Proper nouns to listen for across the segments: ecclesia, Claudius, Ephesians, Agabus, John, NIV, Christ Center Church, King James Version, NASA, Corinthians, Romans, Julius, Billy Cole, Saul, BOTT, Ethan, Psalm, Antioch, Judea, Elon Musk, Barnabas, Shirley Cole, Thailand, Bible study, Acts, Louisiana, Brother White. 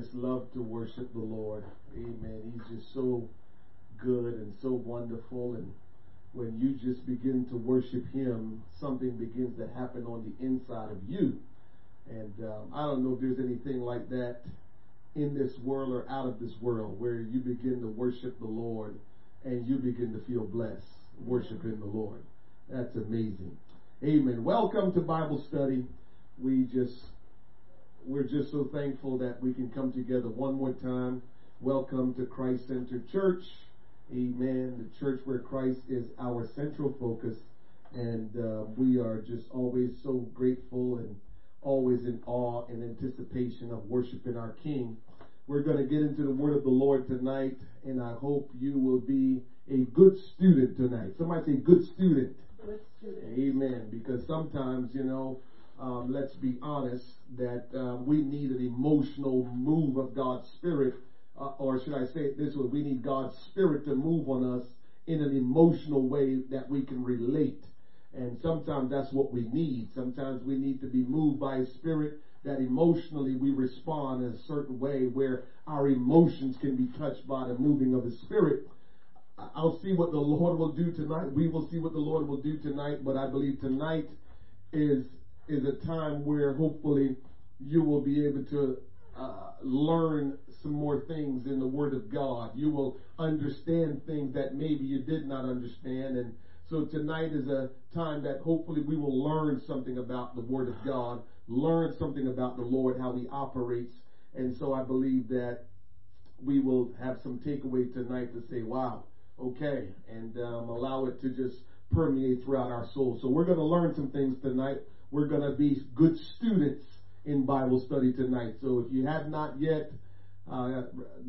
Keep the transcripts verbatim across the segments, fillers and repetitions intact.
just love to worship the Lord. Amen. He's just so good and so wonderful. And when you just begin to worship Him, something begins to happen on the inside of you. And um, I don't know if there's anything like that in this world or out of this world where you begin to worship the Lord and you begin to feel blessed worshiping the Lord. That's amazing. Amen. Welcome to Bible study. We just, we're just so thankful that we can come together one more time. Welcome to Christ Center Church. Amen. The church where Christ is our central focus. And uh, we are just always so grateful and always in awe and anticipation of worshiping our King. We're going to get into the Word of the Lord tonight, and I hope you will be a good student tonight. Somebody say, good student. Good student. Amen. Because sometimes, you know, um, let's be honest, that uh, we need an emotional move of God's Spirit, uh, or should I say it this way, we need God's Spirit to move on us in an emotional way that we can relate. And sometimes that's what we need. Sometimes we need to be moved by His Spirit, that emotionally we respond in a certain way where our emotions can be touched by the moving of His Spirit. I'll see what the Lord will do tonight. We will see what the Lord will do tonight. But I believe tonight is is a time where hopefully you will be able to uh, learn some more things in the Word of God. You will understand things that maybe you did not understand. And so tonight is a time that hopefully we will learn something about the Word of God, learn something about the Lord, how He operates. And so I believe that we will have some takeaway tonight to say, wow, okay, and um, allow it to just permeate throughout our soul. So we're going to learn some things tonight. We're going to be good students in Bible study tonight. So if you have not yet uh,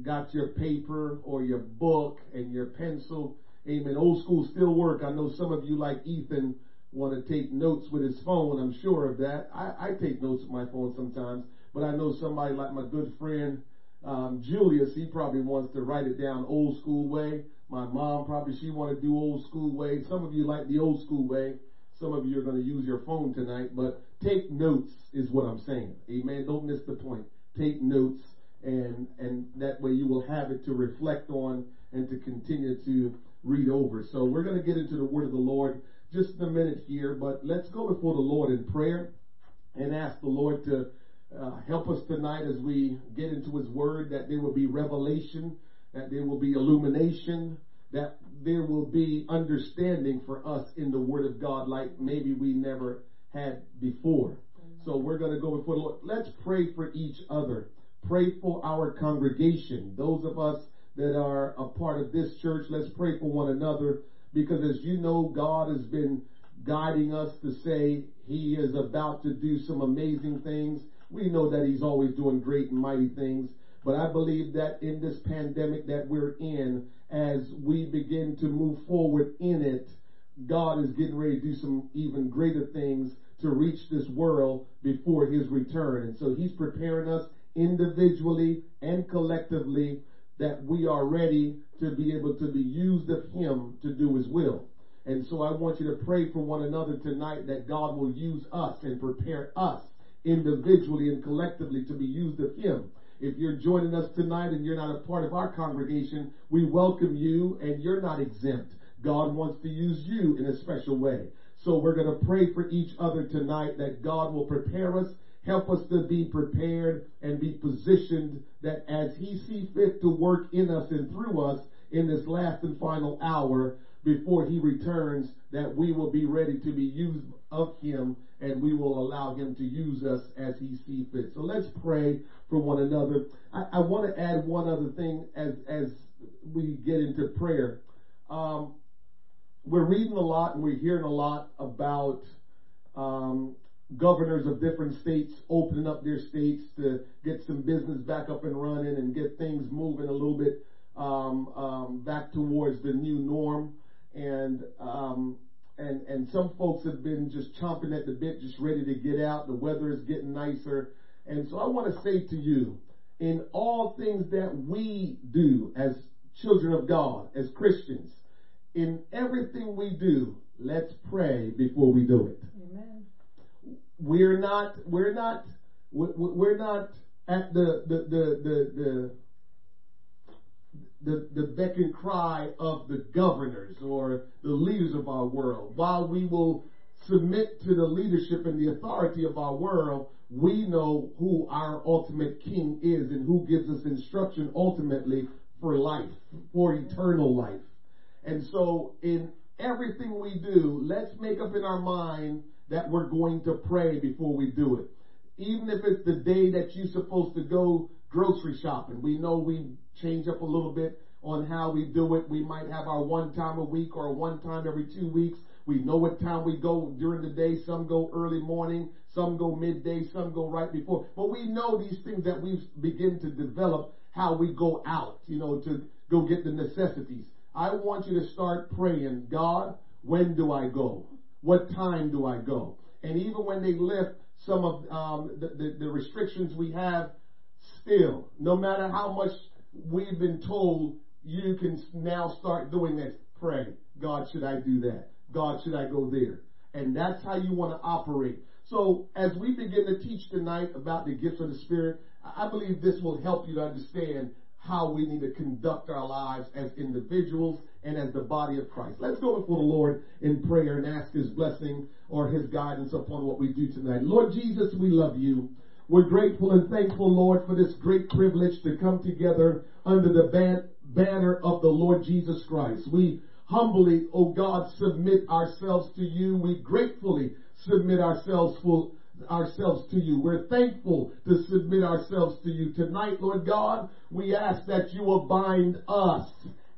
got your paper or your book and your pencil, amen. Old school still work. I know some of you, like Ethan, want to take notes with his phone. I'm sure of that. I, I take notes with my phone sometimes, but I know somebody like my good friend um, Julius. He probably wants to write it down old school way. My mom probably she want to do old school way. Some of you like the old school way. Some of you are going to use your phone tonight, but take notes is what I'm saying. Amen. Don't miss the point. Take notes, and and that way you will have it to reflect on and to continue to read over. So we're going to get into the Word of the Lord just in a minute here, but let's go before the Lord in prayer and ask the Lord to uh, help us tonight as we get into His Word, that there will be revelation, that there will be illumination, that there will be understanding for us in the Word of God like maybe we never had before. So we're going to go before the Lord. Let's pray for each other. Pray for our congregation. Those of us that are a part of this church, let's pray for one another, because as you know, God has been guiding us to say He is about to do some amazing things. We know that He's always doing great and mighty things, but I believe that in this pandemic that we're in, as we begin to move forward in it, God is getting ready to do some even greater things to reach this world before His return. And so He's preparing us individually and collectively that we are ready to be able to be used of Him to do His will. And so I want you to pray for one another tonight that God will use us and prepare us individually and collectively to be used of Him. If you're joining us tonight and you're not a part of our congregation, we welcome you, and you're not exempt. God wants to use you in a special way. So we're going to pray for each other tonight that God will prepare us, help us to be prepared and be positioned that as He sees fit to work in us and through us in this last and final hour before He returns, that we will be ready to be used of Him and we will allow Him to use us as He sees fit. So let's pray for one another. I, I want to add one other thing as, as we get into prayer. Um, we're reading a lot and we're hearing a lot about um governors of different states opening up their states to get some business back up and running and get things moving a little bit um, um, back towards the new norm. And um, and and some folks have been just chomping at the bit, just ready to get out. The weather is getting nicer. And so I want to say to you, in all things that we do as children of God, as Christians, in everything we do, let's pray before we do it. We're not, we're not, we're not at the the the the the, the, the beck and cry of the governors or the leaders of our world. While we will submit to the leadership and the authority of our world, we know who our ultimate king is and who gives us instruction ultimately for life, for eternal life. And so in everything we do, let's make up in our mind that we're going to pray before we do it. Even if it's the day that you're supposed to go grocery shopping, we know we change up a little bit on how we do it. We might have our one time a week or one time every two weeks. We know what time we go during the day. Some go early morning, some go midday, some go right before. But we know these things that we begin to develop how we go out, you know, to go get the necessities. I want you to start praying, God, when do I go? What time do I go? And even when they lift some of um, the, the, the restrictions we have still, no matter how much we've been told, you can now start doing this. Pray, God, should I do that? God, should I go there? And that's how you want to operate. So as we begin to teach tonight about the gifts of the Spirit, I believe this will help you to understand how we need to conduct our lives as individuals and as the body of Christ. Let's go before the Lord in prayer and ask His blessing or His guidance upon what we do tonight. Lord Jesus, we love you. We're grateful and thankful, Lord, for this great privilege to come together under the ban- banner of the Lord Jesus Christ. We humbly, O God, submit ourselves to you. We gratefully submit ourselves for ourselves to you. We're thankful to submit ourselves to you. Tonight, Lord God, we ask that you will bind us,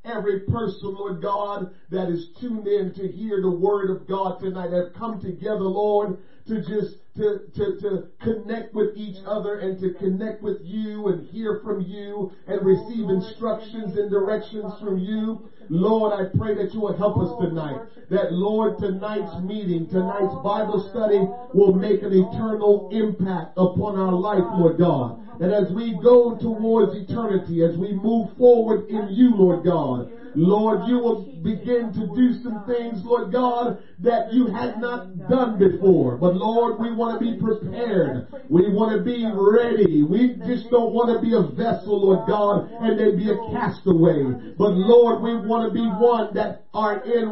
every person, Lord God, that is tuned in to hear the word of God tonight, have come together, Lord, to just to, to, to connect with each other and to connect with you and hear from you and receive instructions and directions from you. Lord, I pray that you will help us tonight. That, Lord, tonight's meeting, tonight's Bible study will make an eternal impact upon our life, Lord God. That as we go towards eternity, as we move forward in you, Lord God, Lord, you will begin to do some things, Lord God, that you had not done before. But Lord, we want to be prepared. We want to be ready. We just don't want to be a vessel, Lord God, and then be a castaway. But Lord, we want to be one that are in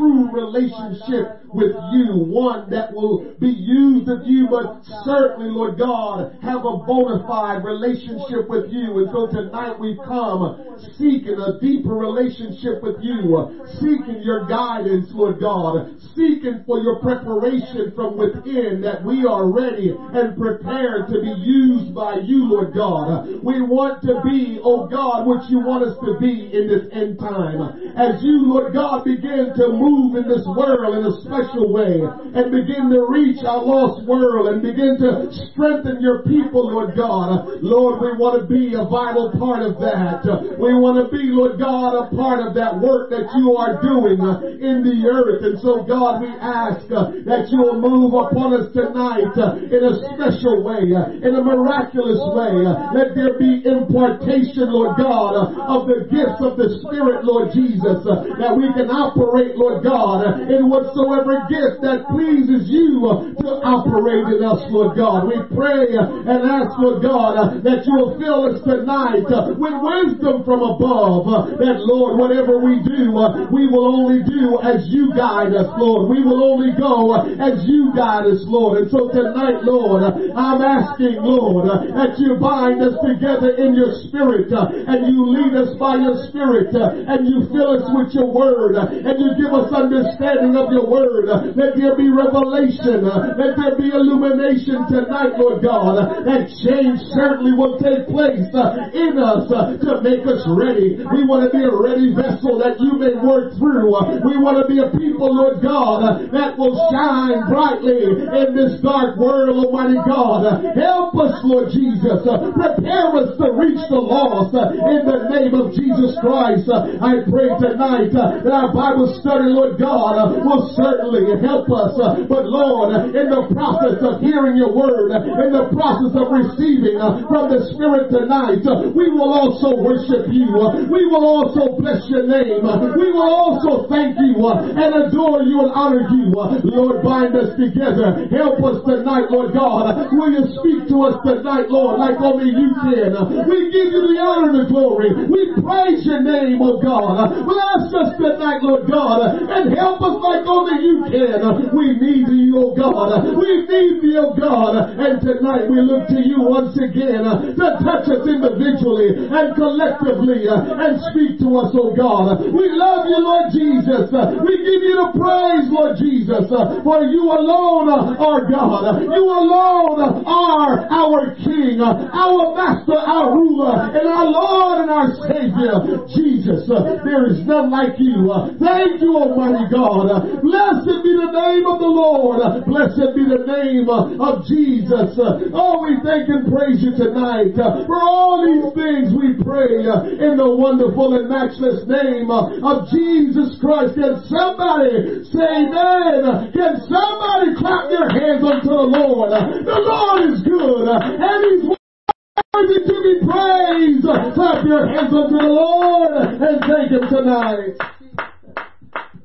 true relationship with you, one that will be used of you, but certainly, Lord God, have a bona fide relationship with you. And so tonight we come seeking a deeper relationship with you, seeking your guidance, Lord God, seeking for your preparation from within, that we are ready and prepared to be used by you, Lord God. We want to be, oh God, what you want us to be in this end time. As you, Lord God, begin to move in this world in a special way and begin to reach our lost world and begin to strengthen your people, Lord God. Lord, we want to be a vital part of that. We want to be, Lord God, a part of that work that you are doing in the earth. And so, God, we ask that you will move upon us tonight in a special way, in a miraculous way. Let there be impartation, Lord God, of the gifts of the Spirit, Lord Jesus, that we can operate, Lord God, in whatsoever gift that pleases you to operate in us, Lord God. We pray and ask, Lord God, that you will fill us tonight with wisdom from above, that, Lord, whatever we do, we will only do as you guide us, Lord. We will only go as you guide us, Lord. And so tonight, Lord, I'm asking, Lord, that you bind us together in your spirit, and you lead us by your spirit, and you fill us with your word, and you give us understanding of your word. Let there be revelation. Let there be illumination tonight, Lord God. That change certainly will take place in us to make us ready. We want to be a ready vessel that you may work through. We want to be a people, Lord God, that will shine brightly in this dark world, Almighty God. Help us, Lord Jesus. Prepare us to reach the lost in the name of Jesus Christ. I pray tonight that that our Bible study, Lord God, uh, will certainly help us. Uh, but Lord, uh, in the process of hearing your word, uh, in the process of receiving uh, from the Spirit tonight, uh, we will also worship you. Uh, we will also bless your name. Uh, we will also thank you uh, and adore you and honor you. Uh, Lord, bind us together. Help us tonight, Lord God. Uh, will you speak to us tonight, Lord, like only you can. Uh, we give you the honor and the glory. We praise your name, oh God. Uh, bless us tonight, Lord God, uh, and help us like only you can. Uh, we need you, oh God. Uh, we need you, oh God. Uh, and tonight we look to you once again uh, to touch us individually and collectively uh, and speak to us, oh God. Uh, we love you, Lord Jesus. Uh, we give you the praise, Lord Jesus, uh, for you alone uh, are God. Uh, you alone uh, are our King, uh, our Master, our Ruler, and our Lord and our Savior, Jesus. Uh, there is none like you. Uh, thank you, Almighty God. Uh, blessed be the name of the Lord. Uh, blessed be the name uh, of Jesus. Uh, oh, we thank and praise you tonight. Uh, for all these things we pray uh, in the wonderful and matchless name uh, of Jesus Christ. Can somebody say amen? Can somebody clap your hands unto the Lord? Uh, the Lord is good uh, and He's worthy to be praised. Clap your hands unto the Lord and thank Him tonight.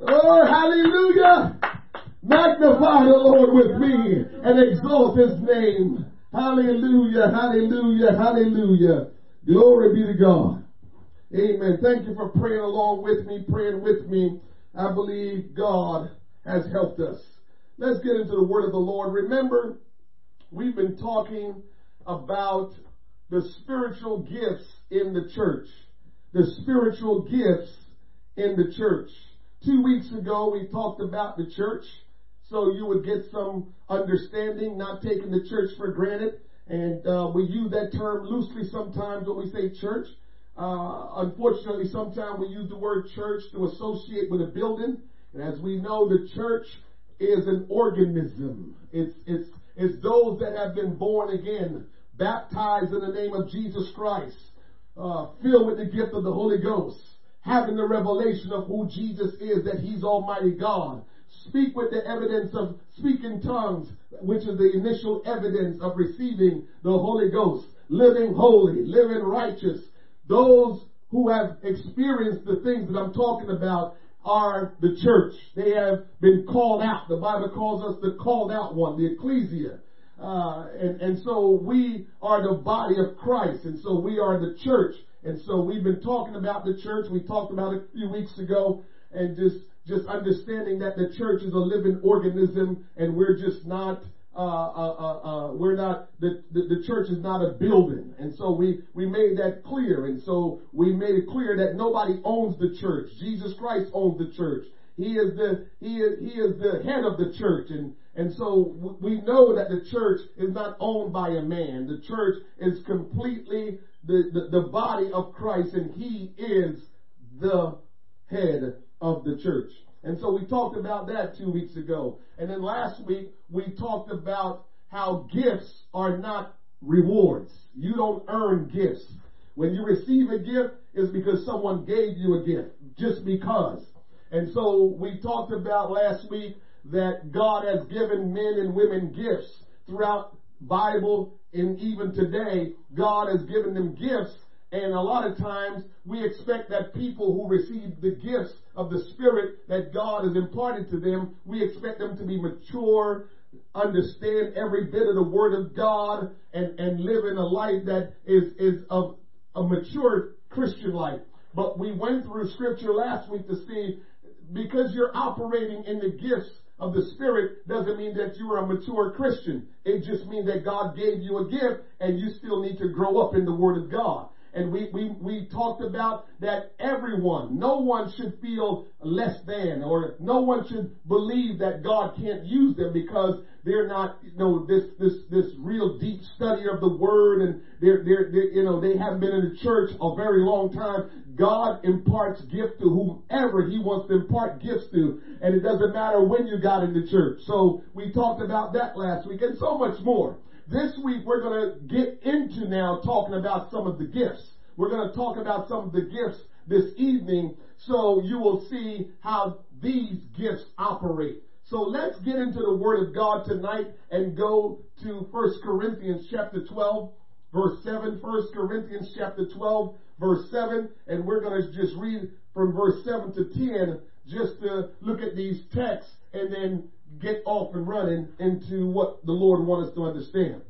Oh, hallelujah. Magnify the Lord with me and exalt His name. Hallelujah, hallelujah, hallelujah. Glory be to God. Amen. Thank you for praying along with me, praying with me. I believe God has helped us. Let's get into the word of the Lord. Remember, we've been talking about the spiritual gifts in the church. The spiritual gifts in the church. Two weeks ago, we talked about the church, so you would get some understanding, not taking the church for granted. And uh, we use that term loosely sometimes when we say church. Uh, unfortunately, sometimes we use the word church to associate with a building. And as we know, the church is an organism. It's, it's, it's those that have been born again, baptized in the name of Jesus Christ, uh, filled with the gift of the Holy Ghost, having the revelation of who Jesus is, that He's Almighty God. Speak with the evidence of speaking tongues, which is the initial evidence of receiving the Holy Ghost. Living holy, living righteous. Those who have experienced the things that I'm talking about are the church. They have been called out. The Bible calls us the called out one, the ecclesia. Uh, and, and so we are the body of Christ, and so we are the church. And so we've been talking about the church. We talked about it a few weeks ago, and just, just understanding that the church is a living organism, and we're just not, uh, uh, uh, uh we're not, the, the, the church is not a building. And so we, we made that clear. And so we made it clear that nobody owns the church. Jesus Christ owns the church. He is the, he is, he is the head of the church. And, And so we know that the church is not owned by a man. The church is completely the, the, the body of Christ, and He is the head of the church. And so we talked about that two weeks ago. And then last week, we talked about how gifts are not rewards. You don't earn gifts. When you receive a gift, it's because someone gave you a gift, just because. And so we talked about last week that God has given men and women gifts throughout Bible, and even today, God has given them gifts. And a lot of times, we expect that people who receive the gifts of the Spirit that God has imparted to them, we expect them to be mature, understand every bit of the Word of God, and, and live in a life that is, is of a mature Christian life. But we went through Scripture last week to see, because you're operating in the gifts of the Spirit doesn't mean that you are a mature Christian. It just means that God gave you a gift and you still need to grow up in the Word of God. And we, we, we talked about that everyone, no one should feel less than, or no one should believe that God can't use them because they're not, you know, this, this, this real deep study of the Word, and they're, they're, they're, you know, they haven't been in the church a very long time. God imparts gifts to whomever He wants to impart gifts to, and it doesn't matter when you got in the church. So we talked about that last week and so much more. This week, we're going to get into now talking about some of the gifts. We're going to talk about some of the gifts this evening, so you will see how these gifts operate. So let's get into the Word of God tonight and go to First Corinthians chapter twelve, verse seven. First Corinthians chapter twelve, verse seven. And we're going to just read from verse seven to ten just to look at these texts and then get off and running into what the Lord wants us to understand.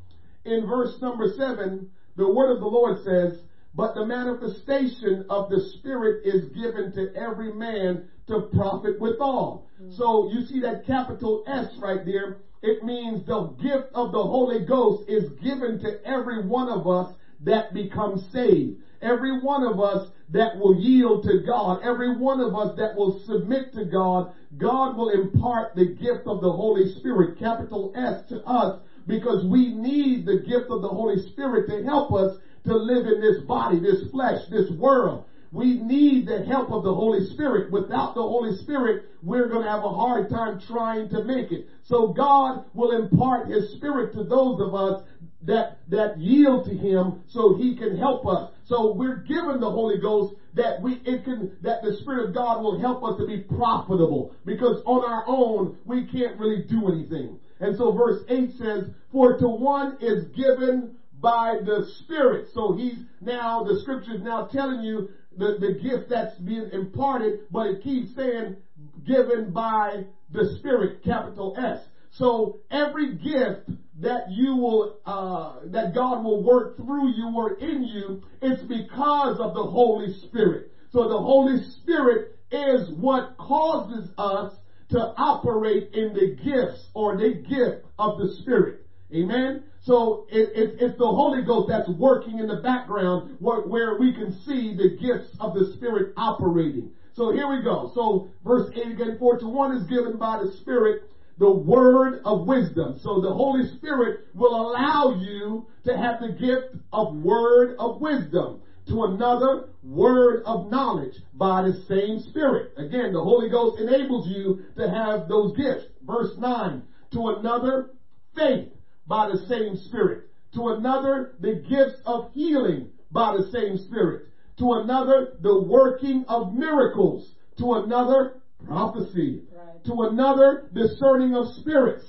In verse number seven, the Word of the Lord says, "But the manifestation of the Spirit is given to every man to profit withal." Mm-hmm. So you see that capital S right there. It means the gift of the Holy Ghost is given to every one of us that becomes saved. Every one of us that will yield to God. Every one of us that will submit to God. God will impart the gift of the Holy Spirit, capital S, to us, because we need the gift of the Holy Spirit to help us to live in this body, this flesh, this world. We need the help of the Holy Spirit. Without the Holy Spirit, we're going to have a hard time trying to make it. So God will impart His Spirit to those of us that, that yield to Him so He can help us. So we're given the Holy Ghost that we, it can, that the Spirit of God will help us to be profitable, because on our own, we can't really do anything. And so verse eight says, "For to one is given by the Spirit." So he's now, the scripture is now telling you The, the gift that's being imparted, but it keeps saying given by the Spirit, capital S. So every gift that you will, uh, that God will work through you or in you, it's because of the Holy Spirit. So the Holy Spirit is what causes us to operate in the gifts or the gift of the Spirit. Amen. So it, it, it's the Holy Ghost that's working in the background where, where we can see the gifts of the Spirit operating. So here we go. So verse eight again, "For to one is given by the Spirit the word of wisdom." So the Holy Spirit will allow you to have the gift of word of wisdom. "To another, word of knowledge by the same Spirit." Again, the Holy Ghost enables you to have those gifts. Verse nine, "To another, faith by the same Spirit. To another, the gifts of healing by the same Spirit. To another, the working of miracles. To another, prophecy." Right. "To another, discerning of spirits.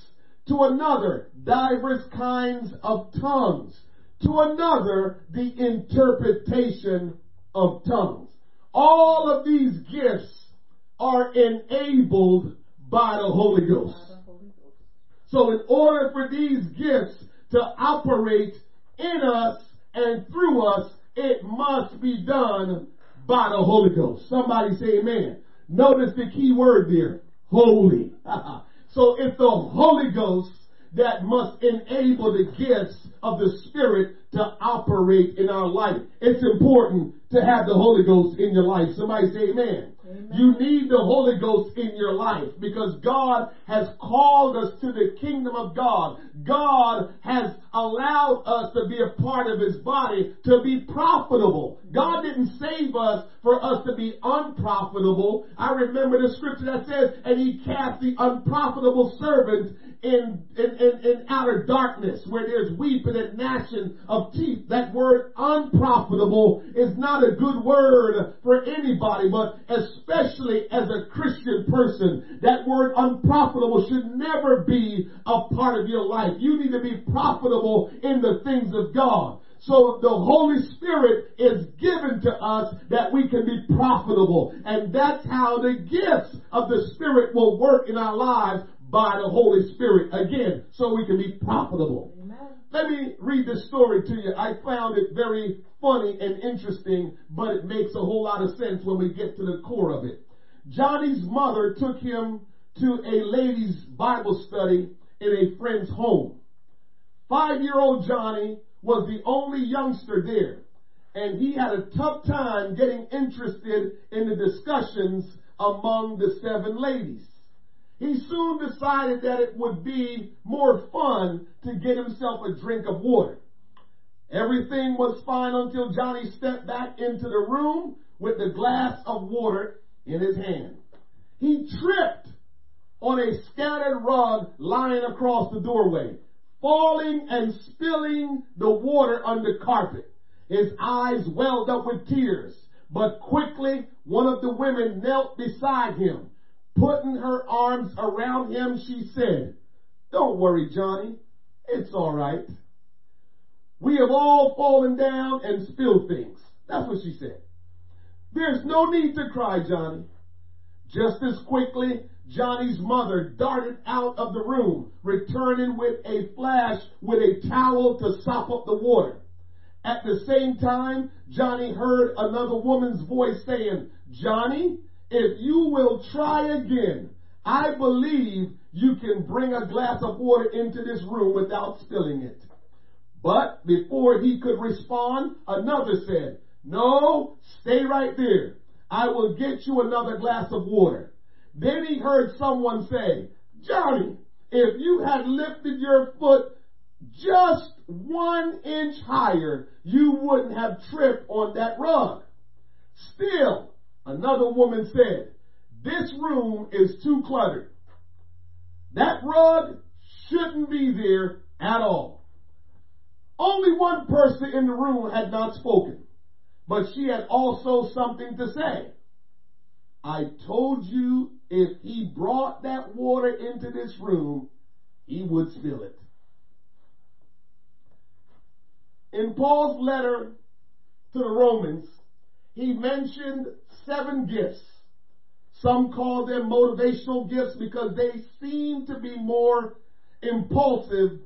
To another, diverse kinds of tongues. To another, the interpretation of tongues." All of these gifts are enabled by the Holy Ghost. So in order for these gifts to operate in us and through us, it must be done by the Holy Ghost. Somebody say amen. Notice the key word there, holy. So it's the Holy Ghost that must enable the gifts of the Spirit to operate in our life. It's important to have the Holy Ghost in your life. Somebody say amen. Amen. You need the Holy Ghost in your life because God has called us to the kingdom of God. God has allowed us to be a part of His body to be profitable. God didn't save us for us to be unprofitable. I remember the scripture that says, "And He cast the unprofitable servant in, in, in, in outer darkness where there's weeping and gnashing of teeth." That word unprofitable is not a good word for anybody, but as especially as a Christian person, that word unprofitable should never be a part of your life. You need to be profitable in the things of God. So the Holy Spirit is given to us that we can be profitable. And that's how the gifts of the Spirit will work in our lives, by the Holy Spirit. Again, so we can be profitable. Amen. Let me read this story to you. I found it very funny and interesting, but it makes a whole lot of sense when we get to the core of it. Johnny's mother took him to a ladies' Bible study in a friend's home. Five-year-old Johnny was the only youngster there, and he had a tough time getting interested in the discussions among the seven ladies. He soon decided that it would be more fun to get himself a drink of water. Everything was fine until Johnny stepped back into the room with the glass of water in his hand. He tripped on a scattered rug lying across the doorway, falling and spilling the water on the carpet. His eyes welled up with tears, but quickly one of the women knelt beside him. Putting her arms around him, she said, "Don't worry, Johnny. It's all right. We have all fallen down and spilled things." That's what she said. "There's no need to cry, Johnny." Just as quickly, Johnny's mother darted out of the room, returning with a flash with a towel to sop up the water. At the same time, Johnny heard another woman's voice saying, "Johnny, if you will try again, I believe you can bring a glass of water into this room without spilling it." But before he could respond, another said, "No, stay right there. I will get you another glass of water." Then he heard someone say, "Johnny, if you had lifted your foot just one inch higher, you wouldn't have tripped on that rug." Still, another woman said, "This room is too cluttered. That rug shouldn't be there at all." Only one person in the room had not spoken, but she had also something to say. "I told you if he brought that water into this room, he would spill it." In Paul's letter to the Romans, he mentioned seven gifts. Some call them motivational gifts because they seem to be more impulsive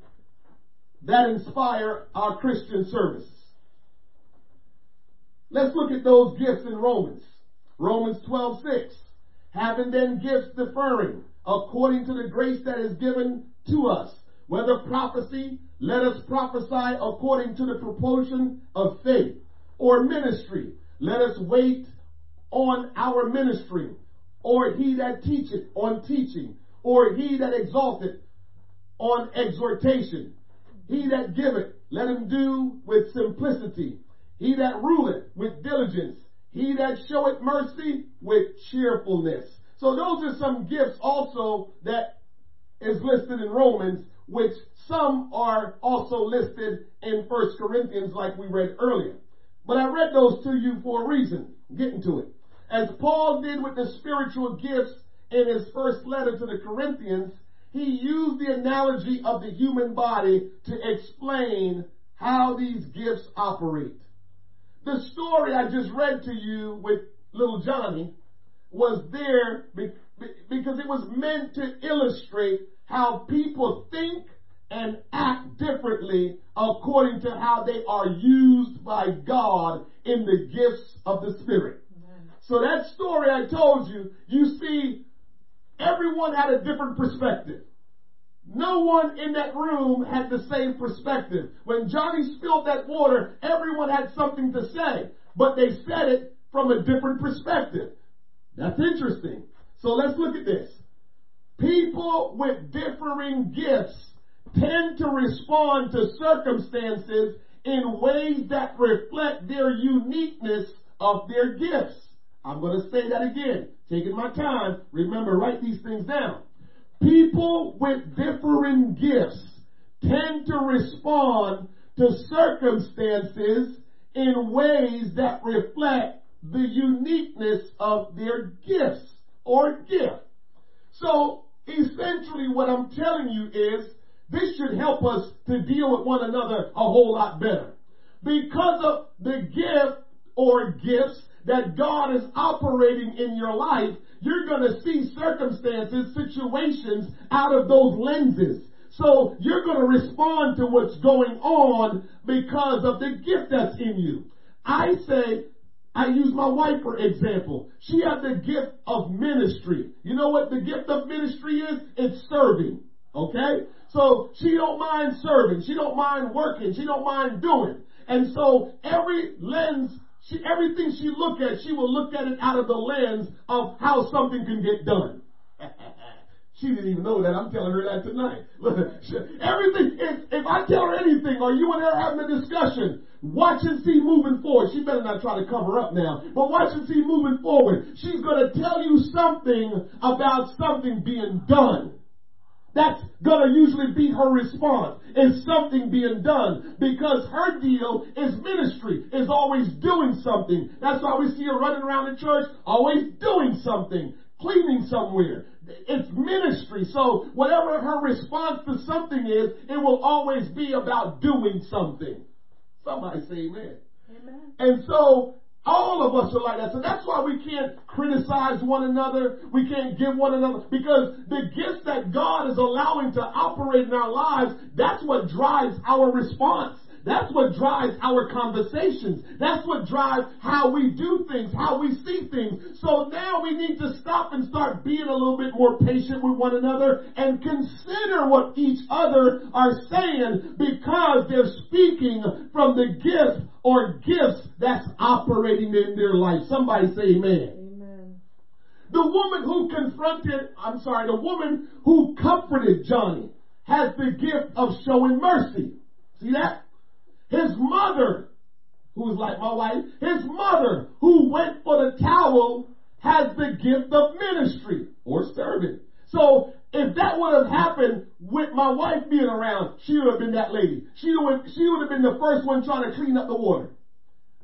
that inspire our Christian service. Let's look at those gifts in Romans. Romans twelve six. "Having then gifts differing according to the grace that is given to us, whether prophecy, let us prophesy according to the proportion of faith, or ministry, let us wait on our ministry, or he that teacheth on teaching, or he that exalteth on exhortation. He that giveth, let him do with simplicity. He that ruleth with diligence. He that showeth mercy with cheerfulness." So those are some gifts also that is listed in Romans, which some are also listed in First Corinthians like we read earlier. But I read those to you for a reason. Getting to it. As Paul did with the spiritual gifts in his first letter to the Corinthians, he used the analogy of the human body to explain how these gifts operate. The story I just read to you with little Johnny was there because it was meant to illustrate how people think and act differently according to how they are used by God in the gifts of the Spirit. Amen. So that story I told you, you see, everyone had a different perspective. No one in that room had the same perspective. When Johnny spilled that water, everyone had something to say, but they said it from a different perspective. That's interesting. So let's look at this. People with differing gifts tend to respond to circumstances in ways that reflect their uniqueness of their gifts. I'm going to say that again, taking my time. Remember, write these things down. People with differing gifts tend to respond to circumstances in ways that reflect the uniqueness of their gifts or gift. So essentially what I'm telling you is, this should help us to deal with one another a whole lot better. Because of the gift or gifts that God is operating in your life, you're going to see circumstances, situations out of those lenses. So you're going to respond to what's going on because of the gift that's in you. I say, I use my wife for example. She has the gift of ministry. You know what the gift of ministry is? It's serving. Okay? So she don't mind serving. She don't mind working. She don't mind doing. And so every lens, she, everything she look at, she will look at it out of the lens of how something can get done. She didn't even know that. I'm telling her that tonight. Everything, if, if I tell her anything or you and her having a discussion, watch and see moving forward. She better not try to cover up now, but watch and see moving forward. She's going to tell you something about something being done. That's going to usually be her response. Is something being done, because her deal is ministry, is always doing something. That's why we see her running around the church, always doing something, cleaning somewhere. It's ministry. So whatever her response to something is, it will always be about doing something. Somebody say amen. Amen. And so all of us are like that. So that's why we can't criticize one another. We can't give one another, because the gifts that God is allowing to operate in our lives, that's what drives our response. That's what drives our conversations. That's what drives how we do things, how we see things. So now we need to stop and start being a little bit more patient with one another and consider what each other are saying, because they're speaking from the gift or gifts that's operating in their life. Somebody say amen. Amen. The woman who confronted, I'm sorry, the woman who comforted Johnny has the gift of showing mercy. See that? His mother, who is like my wife, his mother who went for the towel has the gift of ministry or serving. So if that would have happened with my wife being around, she would have been that lady. She would, she would have been the first one trying to clean up the water.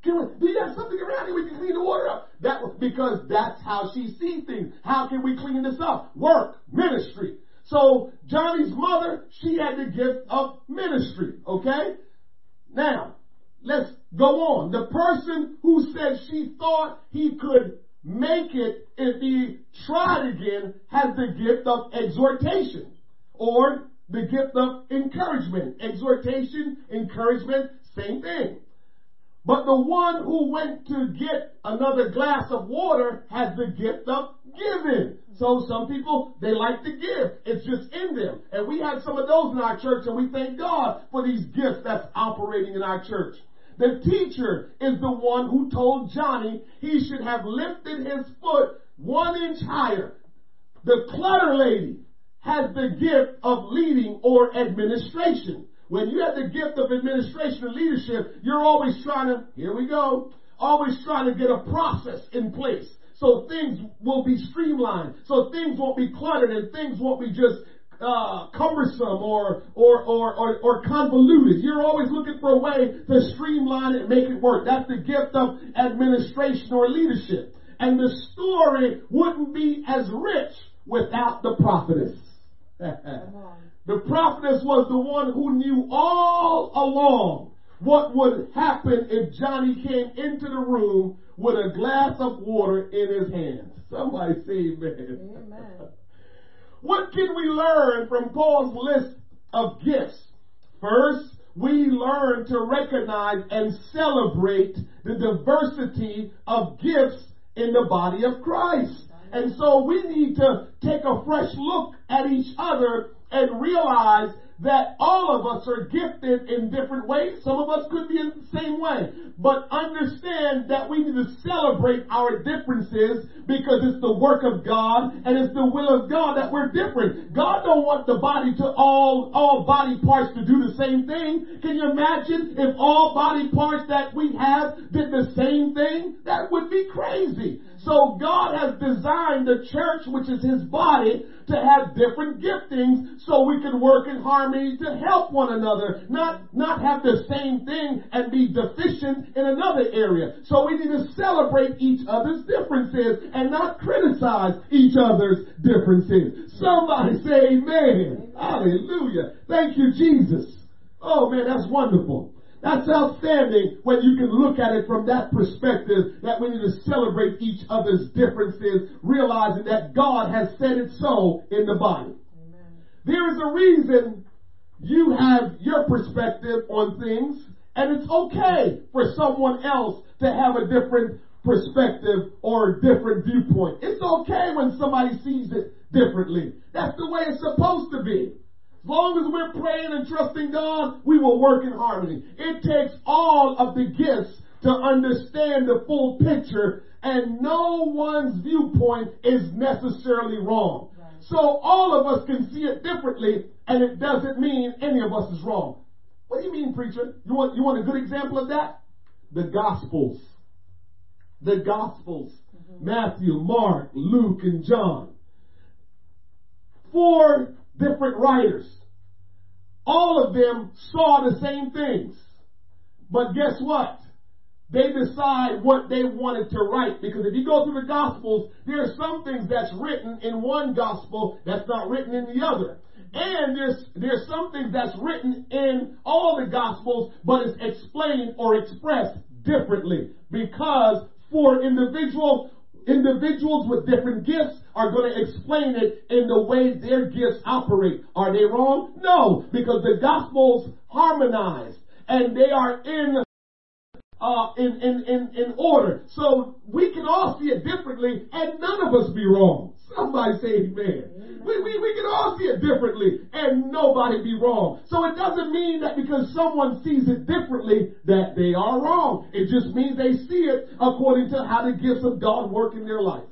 Can we, do you have something around here we can clean the water up? That was because that's how she sees things. How can we clean this up? Work, ministry. So Johnny's mother, she had the gift of ministry, okay? Now, let's go on. The person who said she thought he could make it if he tried again has the gift of exhortation or the gift of encouragement. Exhortation, encouragement, same thing. But the one who went to get another glass of water has the gift of giving. So some people, they like to give. It's just in them. And we had some of those in our church, and we thank God for these gifts that's operating in our church. The teacher is the one who told Johnny he should have lifted his foot one inch higher. The clutter lady has the gift of leading or administration. When you have the gift of administration and leadership, you're always trying to, here we go, always trying to get a process in place. So things will be streamlined. So things won't be cluttered, and things won't be just uh, cumbersome or, or, or, or, or convoluted. You're always looking for a way to streamline it and make it work. That's the gift of administration or leadership. And the story wouldn't be as rich without the prophetess. The prophetess was the one who knew all along what would happen if Johnny came into the room with a glass of water in his hand. Somebody say amen. Amen. What can we learn from Paul's list of gifts? First, we learn to recognize and celebrate the diversity of gifts in the body of Christ. And so we need to take a fresh look at each other and realize that all of us are gifted in different ways. Some of us could be in the same way. But understand that we need to celebrate our differences, because it's the work of God and it's the will of God that we're different. God don't want the body to all, all body parts to do the same thing. Can you imagine if all body parts that we have did the same thing? That would be crazy. So God has designed the church, which is his body, to have different giftings so we can work in harmony to help one another, not, not have the same thing and be deficient in another area. So we need to celebrate each other's differences and not criticize each other's differences. Somebody say amen. Amen. Hallelujah. Thank you, Jesus. Oh man, that's wonderful. That's outstanding when you can look at it from that perspective, that we need to celebrate each other's differences, realizing that God has said it so in the body. Amen. There is a reason you have your perspective on things, and it's okay for someone else to have a different perspective or a different viewpoint. It's okay when somebody sees it differently. That's the way it's supposed to be. As long as we're praying and trusting God, we will work in harmony. It takes all of the gifts to understand the full picture, and no one's viewpoint is necessarily wrong. Right. So all of us can see it differently, and it doesn't mean any of us is wrong. What do you mean, preacher? You want, you want a good example of that? The Gospels. The Gospels. Mm-hmm. Matthew, Mark, Luke, and John. Four different writers. All of them saw the same things. But guess what? They decide what they wanted to write. Because if you go through the Gospels, there are some things that's written in one Gospel that's not written in the other. And there's, there's some things that's written in all the Gospels, but it's explained or expressed differently. Because for individual, individuals with different gifts are going to explain it in the way their gifts operate. Are they wrong? No, because the Gospels harmonize and they are in Uh, in, in, in, in order. So we can all see it differently and none of us be wrong. Somebody say amen. amen. We, we, we can all see it differently and nobody be wrong. So it doesn't mean that because someone sees it differently that they are wrong. It just means they see it according to how the gifts of God work in their life.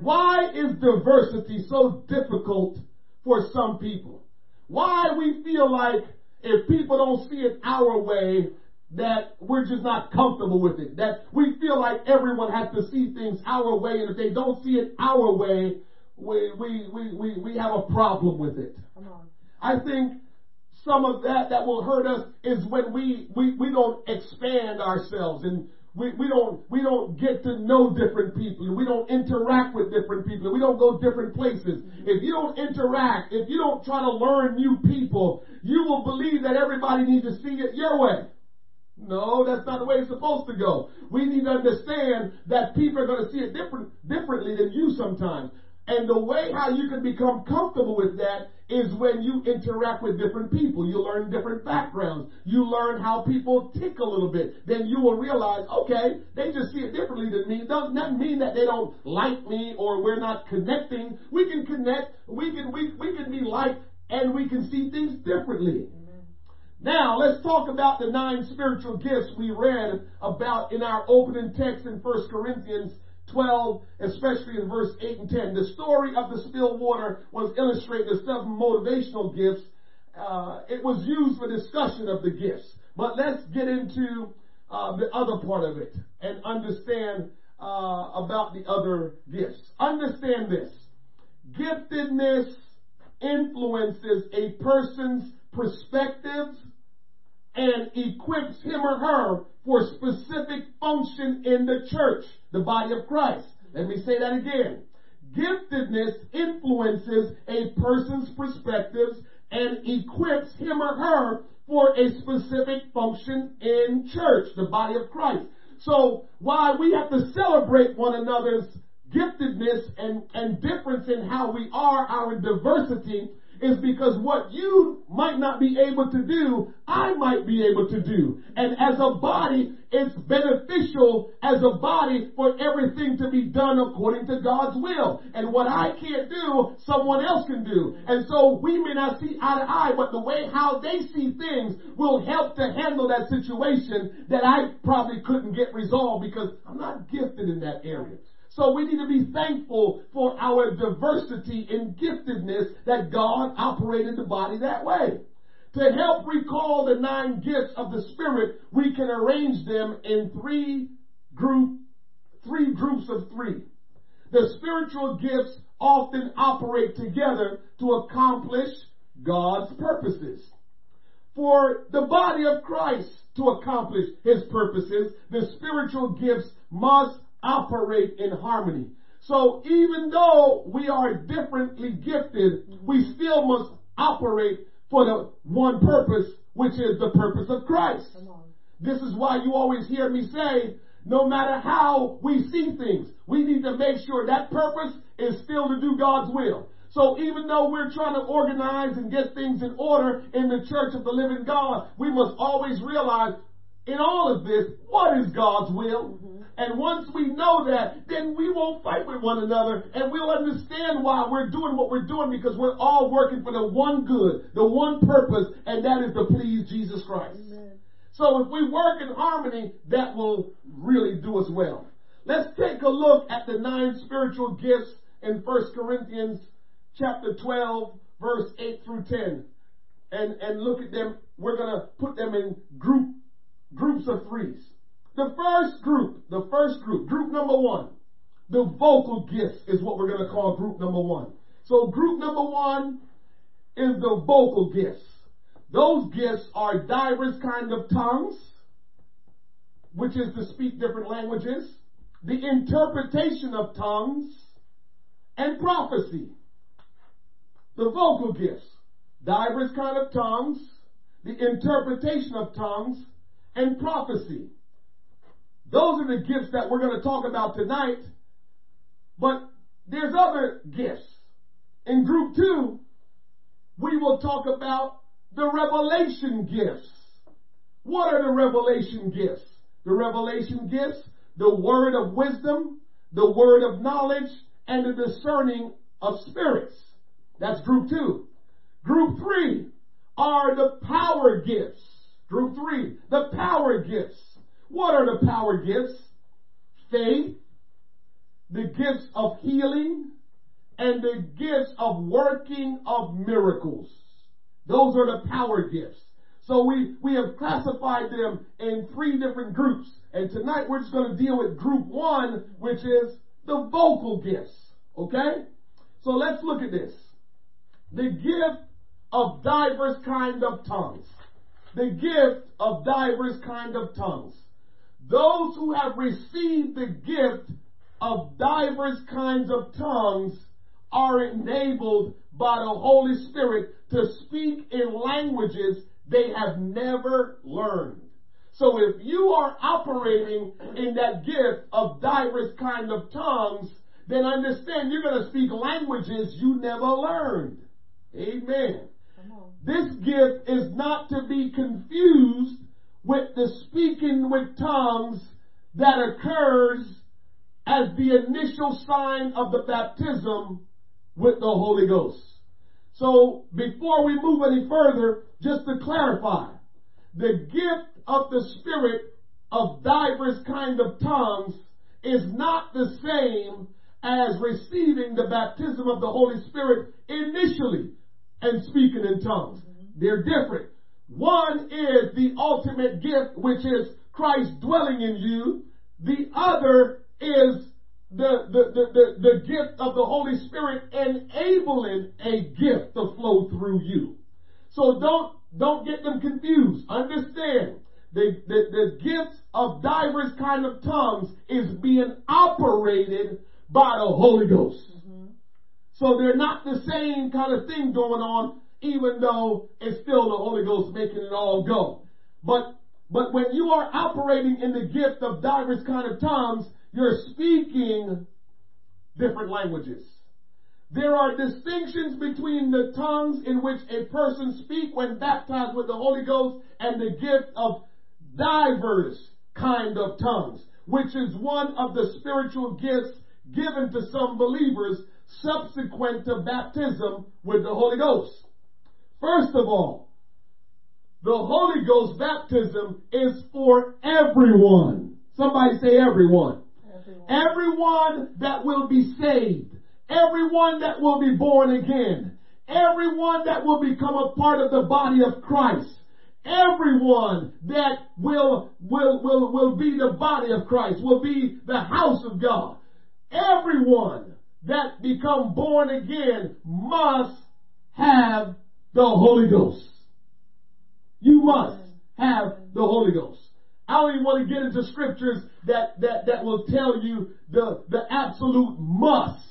Why is diversity so difficult for some people? Why we feel like if people don't see it our way, that we're just not comfortable with it, that we feel like everyone has to see things our way, and if they don't see it our way, we we we we, we have a problem with it. Come on. I think some of that that will hurt us is when we, we, we don't expand ourselves and we, we don't we don't get to know different people and we don't interact with different people and we don't go different places. Mm-hmm. If you don't interact, if you don't try to learn new people, you will believe that everybody needs to see it your way. No, that's not the way it's supposed to go. We need to understand that people are going to see it different, differently than you sometimes. And the way how you can become comfortable with that is when you interact with different people. You learn different backgrounds. You learn how people tick a little bit. Then you will realize, okay, they just see it differently than me. It doesn't mean that they don't like me or we're not connecting. We can connect. We can, we, we can be liked and we can see things differently. Now, let's talk about the nine spiritual gifts we read about in our opening text in First Corinthians twelve, especially in verse eight and ten. The story of the spilled water was illustrated as seven motivational gifts. Uh, it was used for discussion of the gifts. But let's get into uh, the other part of it and understand uh, about the other gifts. Understand this. Giftedness influences a person's perspectives and equips him or her for specific function in the church, the body of Christ. Let me say that again. Giftedness influences a person's perspectives and equips him or her for a specific function in church, the body of Christ. So while we have to celebrate one another's giftedness and, and difference in how we are, our diversity, is because what you might not be able to do, I might be able to do. And as a body, it's beneficial as a body for everything to be done according to God's will. And what I can't do, someone else can do. And so we may not see eye to eye, but the way how they see things will help to handle that situation that I probably couldn't get resolved because I'm not gifted in that area. So we need to be thankful for our diversity and giftedness that God operated the body that way. To help recall the nine gifts of the Spirit, we can arrange them in three group, three groups of three. The spiritual gifts often operate together to accomplish God's purposes. For the body of Christ to accomplish His purposes, the spiritual gifts must operate in harmony. So even though we are differently gifted, we still must operate for the one purpose, which is the purpose of Christ. This is why you always hear me say, no matter how we see things, we need to make sure that purpose is still to do God's will. So even though we're trying to organize and get things in order in the church of the living God, we must always realize in all of this, what is God's will? Mm-hmm. And once we know that, then we won't fight with one another and we'll understand why we're doing what we're doing because we're all working for the one good, the one purpose, and that is to please Jesus Christ. Amen. So if we work in harmony, that will really do us well. Let's take a look at the nine spiritual gifts in First Corinthians chapter twelve, verse eight through ten. And, and look at them. We're going to put them in group Groups of threes. The first group, the first group, group number one, the vocal gifts is what we're going to call group number one. So group number one is the vocal gifts. Those gifts are diverse kind of tongues, which is to speak different languages, the interpretation of tongues, and prophecy. The vocal gifts, diverse kind of tongues, the interpretation of tongues, and prophecy. Those are the gifts that we're going to talk about tonight, but there's other gifts. In group two, we will talk about the revelation gifts. What are the revelation gifts? The revelation gifts, the word of wisdom, the word of knowledge, and the discerning of spirits. That's group two. Group three are the power gifts. Group three, the power gifts. What are the power gifts? Faith, the gifts of healing, and the gifts of working of miracles. Those are the power gifts. So we, we have classified them in three different groups. And tonight we're just going to deal with group one, which is the vocal gifts. Okay? So let's look at this. The gift of diverse kind of tongues. The gift of diverse kind of tongues. Those who have received the gift of diverse kinds of tongues are enabled by the Holy Spirit to speak in languages they have never learned. So if you are operating in that gift of diverse kind of tongues, then understand you're going to speak languages you never learned. Amen. This gift is not to be confused with the speaking with tongues that occurs as the initial sign of the baptism with the Holy Ghost. So before we move any further, just to clarify, the gift of the Spirit of diverse kind of tongues is not the same as receiving the baptism of the Holy Spirit initially and speaking in tongues. They're different. One is the ultimate gift, which is Christ dwelling in you. The other is the, the, the, the, the gift of the Holy Spirit enabling a gift to flow through you. So don't, don't get them confused. Understand, the, the, the gifts of diverse kind of tongues is being operated by the Holy Ghost. Mm-hmm. So they're not the same kind of thing going on, even though it's still the Holy Ghost making it all go. But, but when you are operating in the gift of diverse kind of tongues, you're speaking different languages. There are distinctions between the tongues in which a person speaks when baptized with the Holy Ghost and the gift of diverse kind of tongues, which is one of the spiritual gifts given to some believers subsequent to baptism with the Holy Ghost. First of all, the Holy Ghost baptism is for everyone. Somebody say everyone. Everyone, everyone that will be saved. Everyone that will be born again, everyone that will become a part of the body of Christ, everyone that will, will, will, will be the body of Christ, will be the house of God, everyone that become born again must have the Holy Ghost. You must have the Holy Ghost. I don't even want to get into scriptures that, that, that will tell you the, the absolute must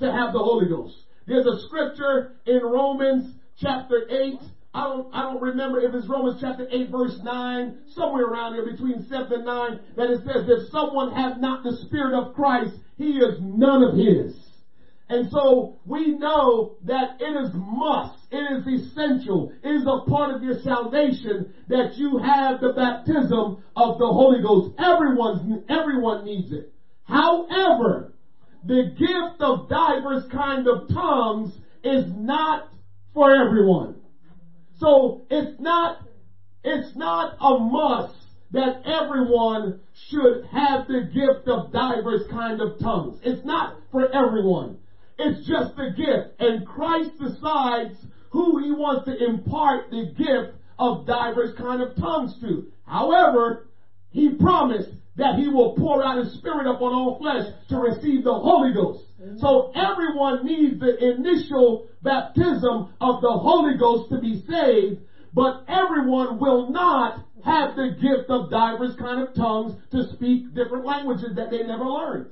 to have the Holy Ghost. There's a scripture in Romans chapter eight. I don't I don't remember if it's Romans chapter eight verse nine, somewhere around there between seven and nine, that it says, if someone hath not the Spirit of Christ, he is none of his. And so we know that it is must, it is essential, it is a part of your salvation that you have the baptism of the Holy Ghost. Everyone's, everyone needs it. However, the gift of diverse kind of tongues is not for everyone. So it's not, it's not a must that everyone should have the gift of diverse kind of tongues. It's not for everyone. It's just a gift. And Christ decides who he wants to impart the gift of diverse kind of tongues to. However, he promised that he will pour out his spirit upon all flesh to receive the Holy Ghost. Amen. So everyone needs the initial baptism of the Holy Ghost to be saved, but everyone will not have the gift of diverse kind of tongues to speak different languages that they never learned.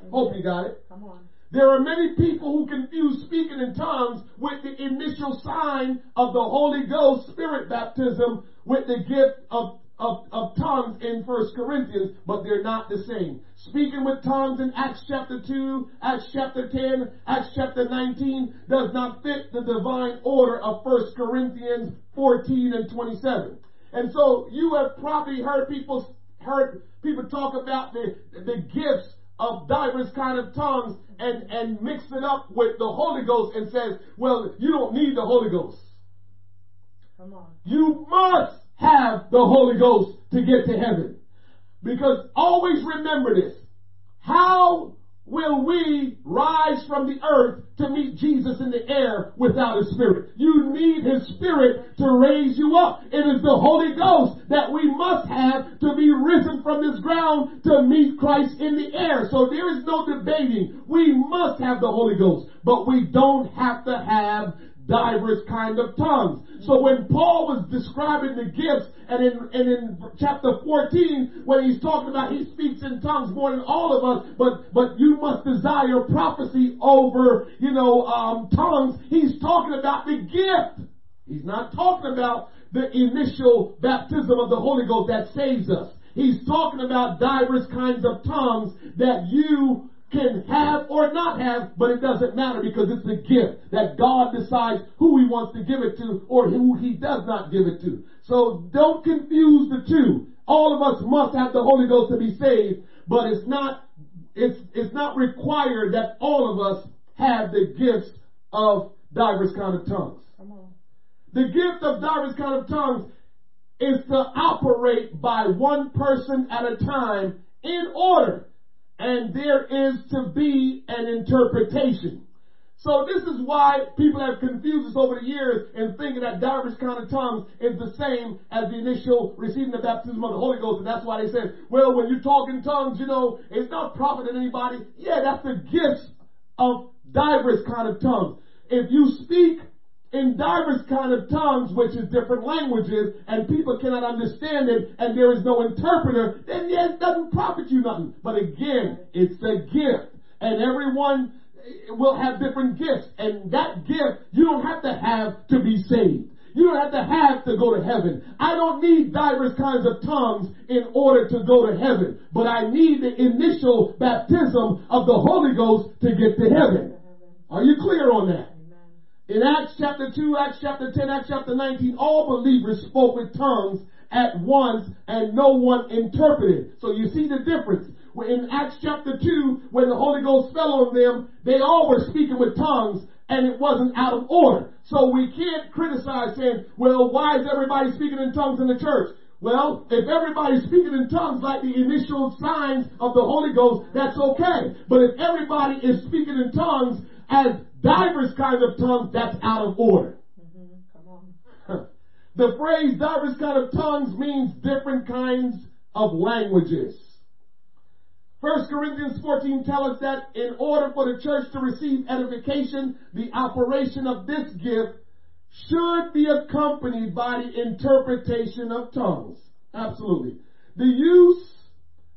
Amen. Hope you got it. Come on. There are many people who confuse speaking in tongues with the initial sign of the Holy Ghost Spirit baptism with the gift of, of, of tongues in First Corinthians, but they're not the same. Speaking with tongues in Acts chapter two, Acts chapter ten, Acts chapter nineteen does not fit the divine order of First Corinthians fourteen and twenty-seven. And so you have probably heard people heard people talk about the, the gifts of diverse kind of tongues and, and mix it up with the Holy Ghost and says, well, you don't need the Holy Ghost. Come on. You must have the Holy Ghost to get to heaven. Because always remember this. How will we rise from the earth to meet Jesus in the air without His Spirit? You need His Spirit to raise you up. It is the Holy Ghost that we must have to be risen from this ground to meet Christ in the air. So there is no debating. We must have the Holy Ghost, but we don't have to have diverse kind of tongues. So when Paul was describing the gifts, and in and in chapter fourteen, when he's talking about he speaks in tongues more than all of us, but but you must desire prophecy over, you know, um, tongues. He's talking about the gift. He's not talking about the initial baptism of the Holy Ghost that saves us. He's talking about diverse kinds of tongues that you can have or not have, but it doesn't matter because it's a gift that God decides who He wants to give it to or who He does not give it to. So don't confuse the two. All of us must have the Holy Ghost to be saved, but it's not it's it's not required that all of us have the gifts of diverse kind of tongues. Come on. The gift of diverse kind of tongues is to operate by one person at a time in order. And there is to be an interpretation. So this is why people have confused us over the years in thinking that diverse kind of tongues is the same as the initial receiving the baptism of the Holy Ghost. And that's why they say, well, when you talk in tongues, you know, it's not profiting anybody. Yeah, that's the gifts of diverse kind of tongues. If you speak in diverse kind of tongues, which is different languages, and people cannot understand it, and there is no interpreter, then yeah, it doesn't profit you nothing. But again, it's a gift. And everyone will have different gifts. And that gift, you don't have to have to be saved. You don't have to have to go to heaven. I don't need diverse kinds of tongues in order to go to heaven. But I need the initial baptism of the Holy Ghost to get to heaven. Are you clear on that? In Acts chapter two, Acts chapter ten, Acts chapter nineteen, all believers spoke with tongues at once and no one interpreted. So you see the difference. In Acts chapter two, when the Holy Ghost fell on them, they all were speaking with tongues and it wasn't out of order. So we can't criticize saying, well, why is everybody speaking in tongues in the church? Well, if everybody's speaking in tongues like the initial signs of the Holy Ghost, that's okay. But if everybody is speaking in tongues as diverse kinds of tongues, that's out of order. Mm-hmm. Come on. Huh. The phrase diverse kind of tongues means different kinds of languages. First Corinthians fourteen tells us that in order for the church to receive edification, the operation of this gift should be accompanied by the interpretation of tongues. Absolutely. The use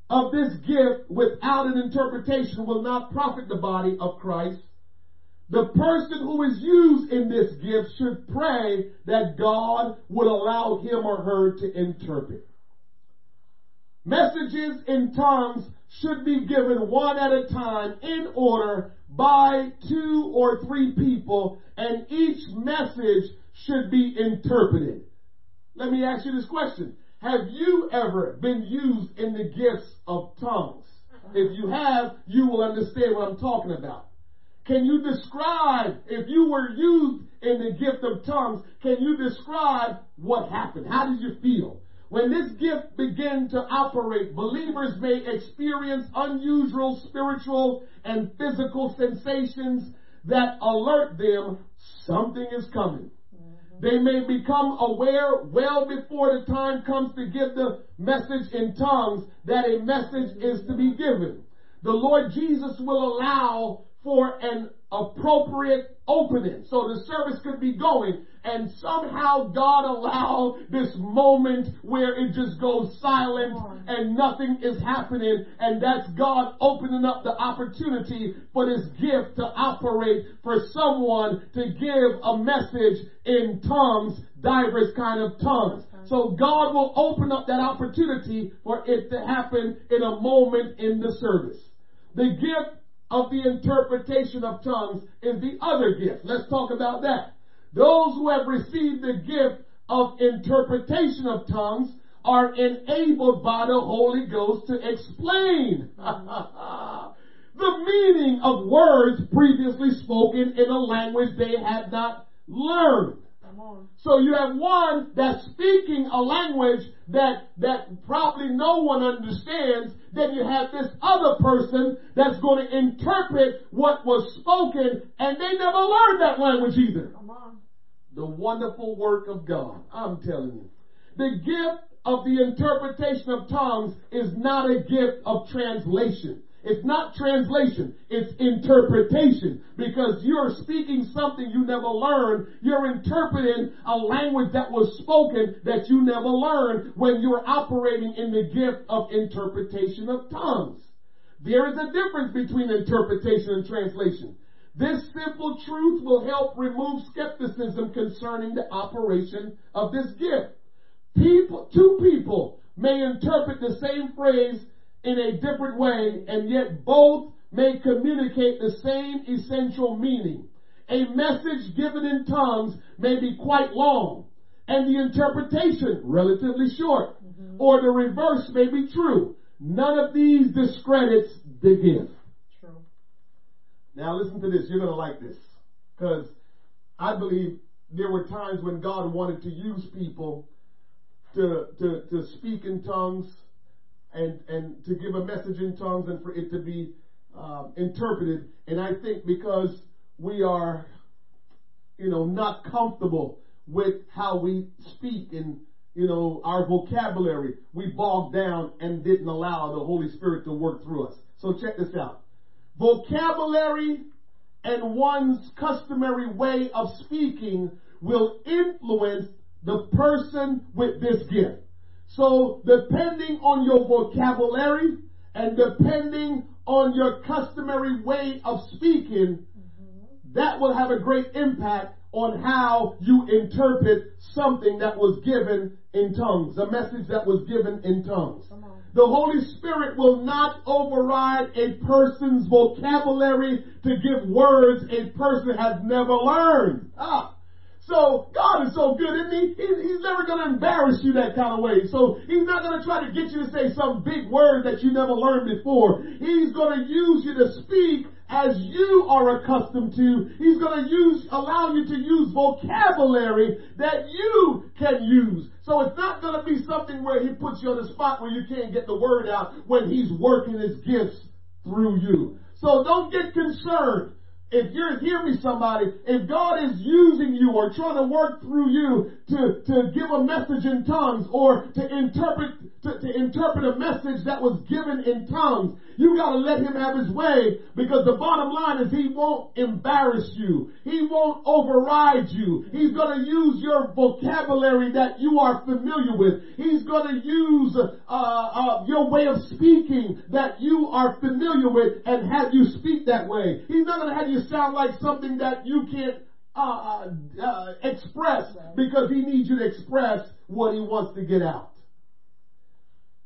of this gift without an interpretation will not profit the body of Christ. The person who is used in this gift should pray that God would allow him or her to interpret. Messages in tongues should be given one at a time in order by two or three people, and each message should be interpreted. Let me ask you this question. Have you ever been used in the gifts of tongues? If you have, you will understand what I'm talking about. Can you describe, if you were used in the gift of tongues, can you describe what happened? How did you feel? When this gift began to operate, believers may experience unusual spiritual and physical sensations that alert them something is coming. Mm-hmm. they may become aware well before the time comes to give the message in tongues that a message is to be given. The Lord Jesus will allow for an appropriate opening. So the service could be going, and somehow God allowed this moment where it just goes silent and nothing is happening, and that's God opening up the opportunity for this gift to operate, for someone to give a message in tongues, diverse kind of tongues. So God will open up that opportunity for it to happen in a moment in the service. The gift of the interpretation of tongues is the other gift. Let's talk about that. Those who have received the gift of interpretation of tongues are enabled by the Holy Ghost to explain the meaning of words previously spoken in a language they had not learned. So you have one that's speaking a language that, that probably no one understands. Then you have this other person that's going to interpret what was spoken, and they never learned that language either. Come on. The wonderful work of God. I'm telling you. The gift of the interpretation of tongues is not a gift of translation. It's not translation, it's interpretation, because you're speaking something you never learned. You're interpreting a language that was spoken that you never learned when you're operating in the gift of interpretation of tongues. There is a difference between interpretation and translation. This simple truth will help remove skepticism concerning the operation of this gift. People, two people may interpret the same phrase in a different way, and yet both may communicate the same essential meaning. A message given in tongues may be quite long, and the interpretation relatively short, mm-hmm. or the reverse may be true. None of these discredits the gift. True. Now listen to this. You're going to like this, because I believe there were times when God wanted to use people to, to, to speak in tongues, and and to give a message in tongues, and for it to be um, interpreted. And I think because we are, you know, not comfortable with how we speak and, you know, our vocabulary, we bogged down and didn't allow the Holy Spirit to work through us. So check this out. Vocabulary and one's customary way of speaking will influence the person with this gift. So depending on your vocabulary and depending on your customary way of speaking, mm-hmm. that will have a great impact on how you interpret something that was given in tongues, a message that was given in tongues. The Holy Spirit will not override a person's vocabulary to give words a person has never learned. Ah. So God is so good, isn't he? He he's never going to embarrass you that kind of way. So he's not going to try to get you to say some big word that you never learned before. He's going to use you to speak as you are accustomed to. He's going to use, allow you to use vocabulary that you can use. So it's not going to be something where he puts you on the spot where you can't get the word out when he's working his gifts through you. So don't get concerned. If you're, hear me somebody, if God is using you or trying to work through you to, to give a message in tongues or to interpret, to, to interpret a message that was given in tongues, you gotta let him have his way, because the bottom line is he won't embarrass you. He won't override you. He's gonna use your vocabulary that you are familiar with. He's gonna use, uh, uh, your way of speaking that you are familiar with and have you speak that way. He's not gonna have you sound like something that you can't uh, uh, express, because he needs you to express what he wants to get out.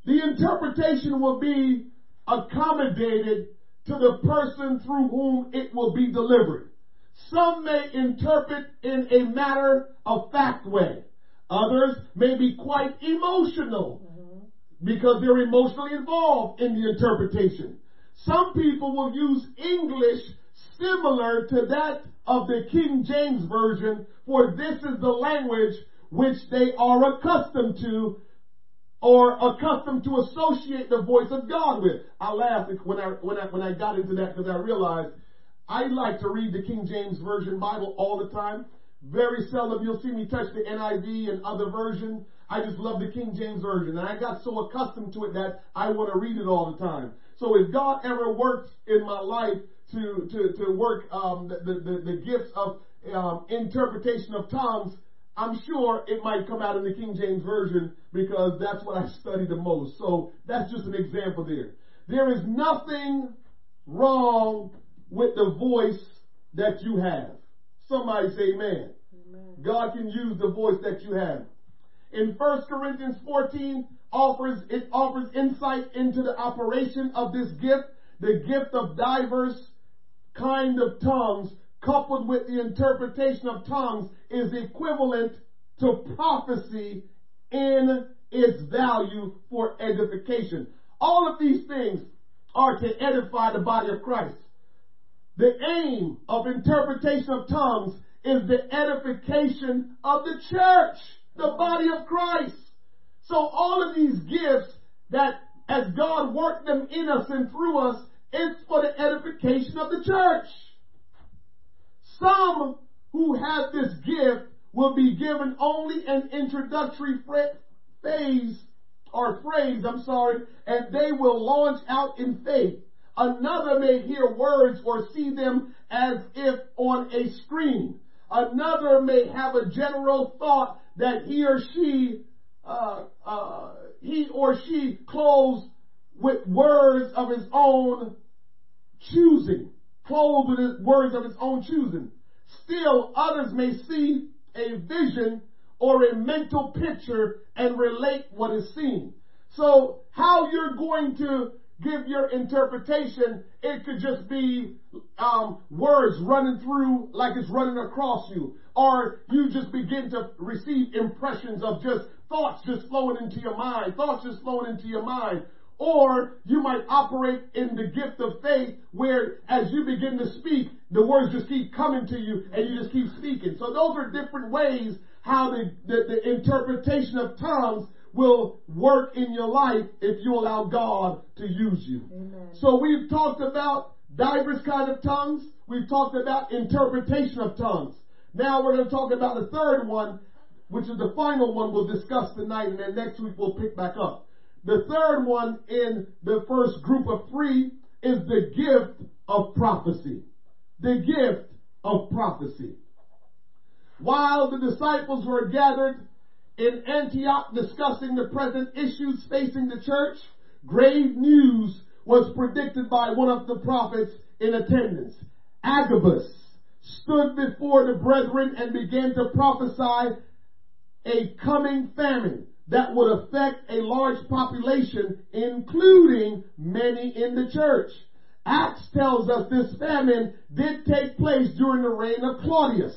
The interpretation will be accommodated to the person through whom it will be delivered. Some may interpret in a matter-of-fact way. Others may be quite emotional because they're emotionally involved in the interpretation. Some people will use English similar to that of the King James Version, for this is the language which they are accustomed to, or accustomed to associate the voice of God with. I laughed when I when I when I got into that, because I realized I like to read the King James Version Bible all the time, Very seldom you'll see me touch the N I V and other versions. I just love the King James Version. And I got so accustomed to it that I want to read it all the time. So if God ever works in my life to, to, to work um, the, the, the gifts of um, interpretation of tongues, I'm sure it might come out in the King James Version because that's what I study the most. So that's just an example there. There is nothing wrong with the voice that you have. Somebody say amen. Amen. God can use the voice that you have. In First Corinthians fourteen, offers it offers insight into the operation of this gift, the gift of diverse kind of tongues, coupled with the interpretation of tongues, is equivalent to prophecy in its value for edification. All of these things are to edify the body of Christ. The aim of interpretation of tongues is the edification of the church, the body of Christ. So all of these gifts that as God worked them in us and through us, it's for the edification of the church. Some who have this gift will be given only an introductory phase or phrase, I'm sorry, and they will launch out in faith. Another may hear words or see them as if on a screen. Another may have a general thought that he or she, uh, uh, he or she clothes with words of his own choosing. Clothed with his words of his own choosing. Still, others may see a vision or a mental picture and relate what is seen. So, how you're going to give your interpretation, it could just be um, words running through like it's running across you. Or you just begin to receive impressions of just thoughts just flowing into your mind, thoughts just flowing into your mind. Or you might operate in the gift of faith where as you begin to speak, the words just keep coming to you and you just keep speaking. So those are different ways how the, the, the interpretation of tongues will work in your life if you allow God to use you. Amen. So we've talked about diverse kind of tongues. We've talked about interpretation of tongues. Now we're going to talk about the third one, which is the final one we'll discuss tonight, and then next week we'll pick back up. The third one in the first group of three is the gift of prophecy. The gift of prophecy. While the disciples were gathered in Antioch discussing the present issues facing the church, grave news was predicted by one of the prophets in attendance. Agabus stood before the brethren and began to prophesy a coming famine that would affect a large population, including many in the church. Acts tells us this famine did take place during the reign of Claudius.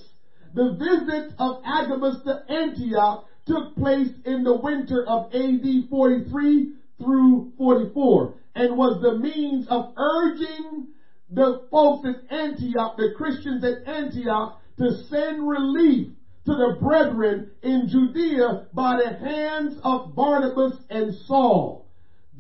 The visit of Agabus to Antioch took place in the winter of A D forty-three through forty-four and was the means of urging the folks at Antioch, the Christians at Antioch, to send relief to the brethren in Judea by the hands of Barnabas and Saul.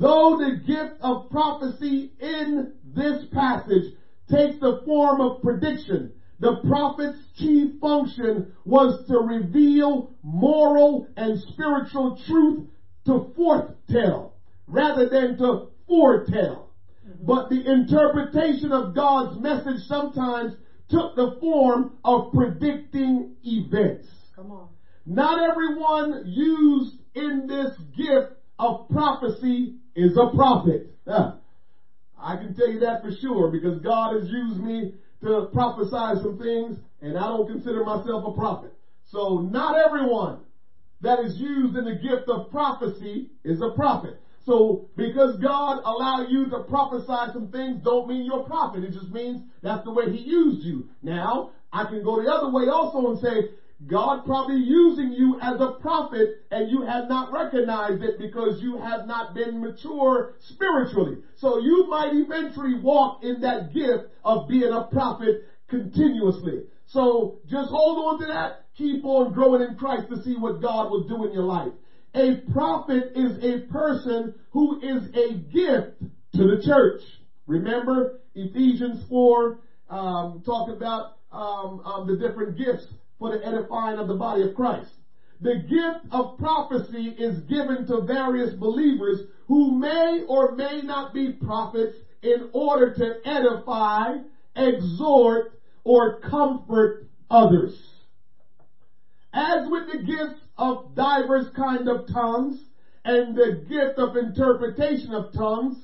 Though the gift of prophecy in this passage takes the form of prediction, the prophet's chief function was to reveal moral and spiritual truth to foretell rather than to foretell. But the interpretation of God's message sometimes took the form of predicting events. Come on. Not everyone used in this gift of prophecy is a prophet. Huh. I can tell you that for sure because God has used me to prophesy some things and I don't consider myself a prophet. So not everyone that is used in the gift of prophecy is a prophet. So because God allowed you to prophesy some things don't mean you're a prophet. It just means that's the way he used you. Now, I can go the other way also and say, God probably using you as a prophet and you have not recognized it because you have not been mature spiritually. So you might eventually walk in that gift of being a prophet continuously. So just hold on to that. Keep on growing in Christ to see what God will do in your life. A prophet is a person who is a gift to the church. Remember, Ephesians four um, talked about um, um, the different gifts for the edifying of the body of Christ. The gift of prophecy is given to various believers who may or may not be prophets in order to edify, exhort, or comfort others. As with the gifts of diverse kind of tongues and the gift of interpretation of tongues,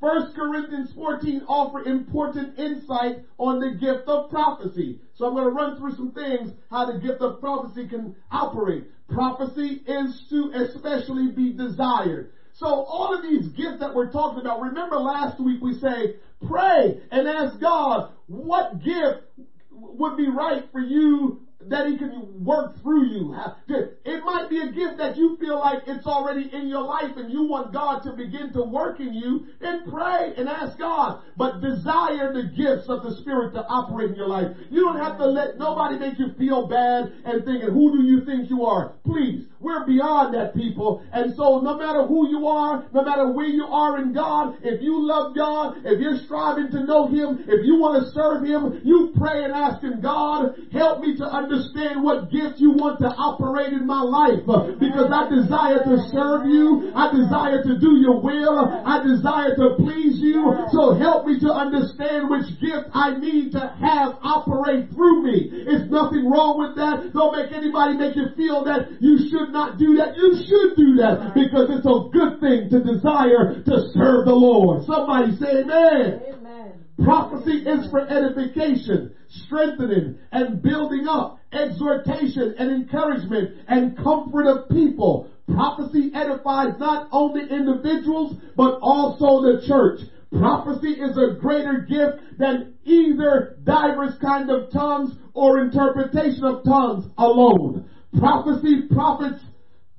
First Corinthians fourteen offer important insight on the gift of prophecy. So I'm going to run through some things how the gift of prophecy can operate. Prophecy is to especially be desired. So all of these gifts that we're talking about, remember last week we say, pray and ask God what gift would be right for you that he can work through you. It might be a gift that you feel like it's already in your life and you want God to begin to work in you, then pray and ask God. But desire the gifts of the Spirit to operate in your life. You don't have to let nobody make you feel bad and thinking, who do you think you are? Please, we're beyond that, people. And so no matter who you are, no matter where you are in God, if you love God, if you're striving to know Him, if you want to serve Him, you pray and ask Him, God, help me to understand Understand what gift you want to operate in my life, because I desire to serve you. I desire to do your will. I desire to please you. So help me to understand which gift I need to have operate through me. It's nothing wrong with that. Don't make anybody make you feel that you should not do that. You should do that because it's a good thing to desire to serve the Lord. Somebody say amen. Amen. Prophecy is for edification, strengthening, and building up, exhortation and encouragement, and comfort of people. Prophecy edifies not only individuals, but also the church. Prophecy is a greater gift than either diverse kind of tongues or interpretation of tongues alone. Prophecy profits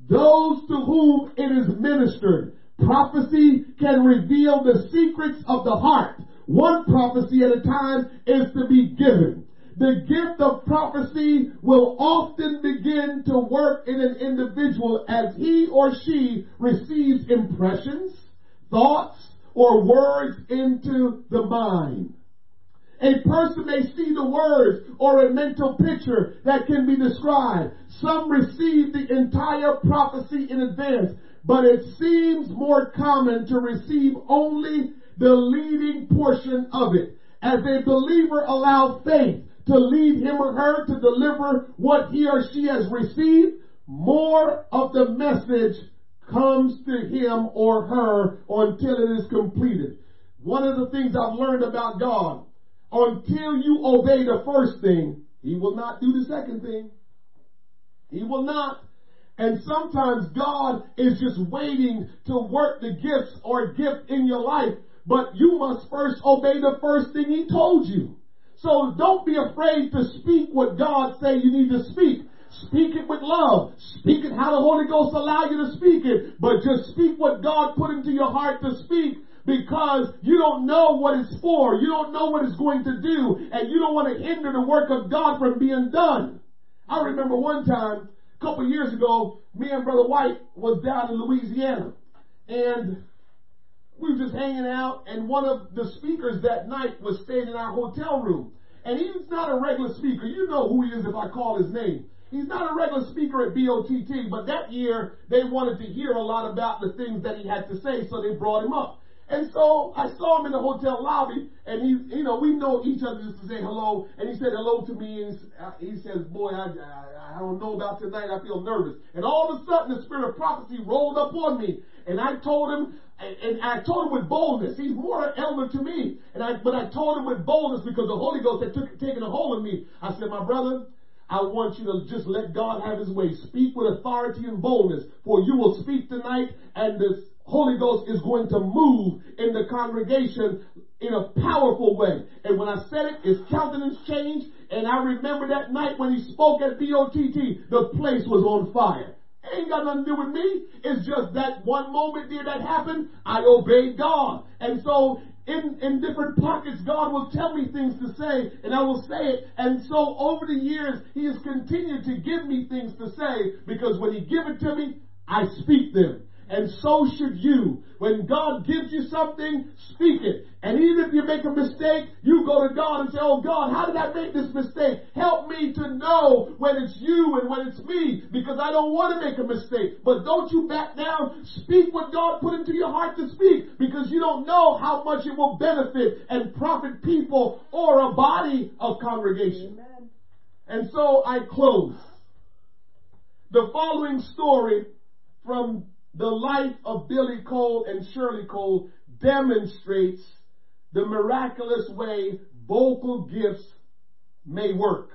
those to whom it is ministered. Prophecy can reveal the secrets of the heart. One prophecy at a time is to be given. The gift of prophecy will often begin to work in an individual as he or she receives impressions, thoughts, or words into the mind. A person may see the words or a mental picture that can be described. Some receive the entire prophecy in advance, but it seems more common to receive only the leading portion of it. As a believer allows faith to lead him or her to deliver what he or she has received, more of the message comes to him or her until it is completed. One of the things I've learned about God, until you obey the first thing, he will not do the second thing. He will not. And sometimes God is just waiting to work the gifts or gift in your life, but you must first obey the first thing he told you. So don't be afraid to speak what God say you need to speak. Speak it with love. Speak it how the Holy Ghost allow you to speak it. But just speak what God put into your heart to speak, because you don't know what it's for. You don't know what it's going to do. And you don't want to hinder the work of God from being done. I remember one time, a couple years ago, me and Brother White was down in Louisiana. And we were just hanging out, and one of the speakers that night was staying in our hotel room. And he's not a regular speaker. You know who he is if I call his name. He's not a regular speaker at B O T T, but that year they wanted to hear a lot about the things that he had to say, so they brought him up. And so I saw him in the hotel lobby, and he's, you know, we know each other just to say hello. And he said hello to me, and he says, boy, I, I, I don't know about tonight. I feel nervous. And all of a sudden, the spirit of prophecy rolled up on me, and I told him, And I told him with boldness. He's more an elder to me. And I, but I told him with boldness because the Holy Ghost had took, taken a hold of me. I said, my brother, I want you to just let God have his way. Speak with authority and boldness, for you will speak tonight, and the Holy Ghost is going to move in the congregation in a powerful way. And when I said it, his countenance changed. And I remember that night when he spoke at B O T T, the place was on fire. Ain't got nothing to do with me. It's just that one moment there that happened, I obeyed God. And so in, in different pockets, God will tell me things to say, and I will say it. And so over the years, he has continued to give me things to say, because when he give it to me, I speak them. and so should you. When God gives you something, speak it. And even if you make a mistake, you go to God and say, oh God, how did I make this mistake? Help me to know when it's you and when it's me, because I don't want to make a mistake. But don't you back down. Speak what God put into your heart to speak, because you don't know how much it will benefit and profit people or a body of congregation. Amen. And so I close. The following story from the life of Billy Cole and Shirley Cole demonstrates the miraculous way vocal gifts may work.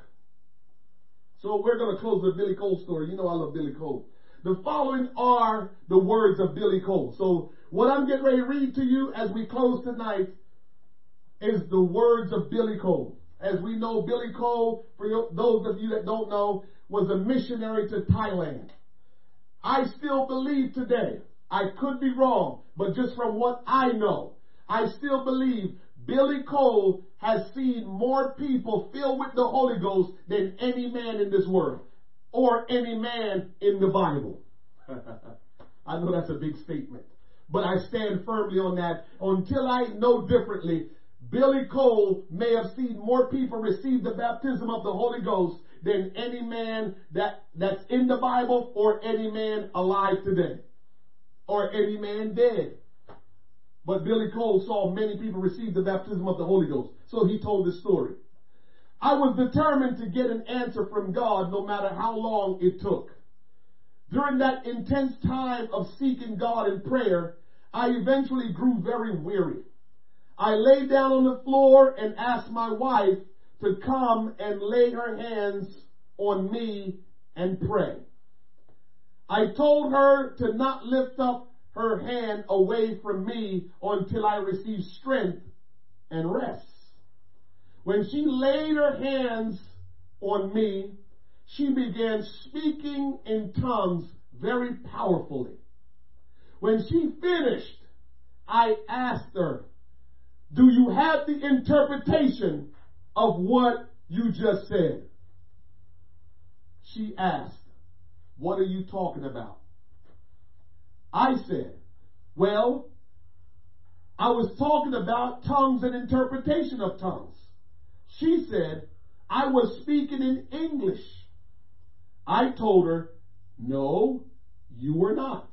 So we're going to close with Billy Cole's story. You know I love Billy Cole. The following are the words of Billy Cole. So what I'm getting ready to read to you as we close tonight is the words of Billy Cole. As we know, Billy Cole, for those of you that don't know, was a missionary to Thailand. I still believe today, I could be wrong, but just from what I know, I still believe Billy Cole has seen more people filled with the Holy Ghost than any man in this world, or any man in the Bible. I know that's a big statement, but I stand firmly on that. Until I know differently, Billy Cole may have seen more people receive the baptism of the Holy Ghost than any man that, that's in the Bible, or any man alive today, or any man dead. But Billy Cole saw many people receive the baptism of the Holy Ghost, so he told this story. I was determined to get an answer from God no matter how long it took. During that intense time of seeking God in prayer, I eventually grew very weary. I lay down on the floor and asked my wife to come and lay her hands on me and pray. I told her to not lift up her hand away from me until I received strength and rest. When she laid her hands on me, she began speaking in tongues very powerfully. When she finished, I asked her, do you have the interpretation of what you just said? She asked, what are you talking about? I said, well, I was talking about tongues and interpretation of tongues. She said, I was speaking in English. I told her, no, you were not.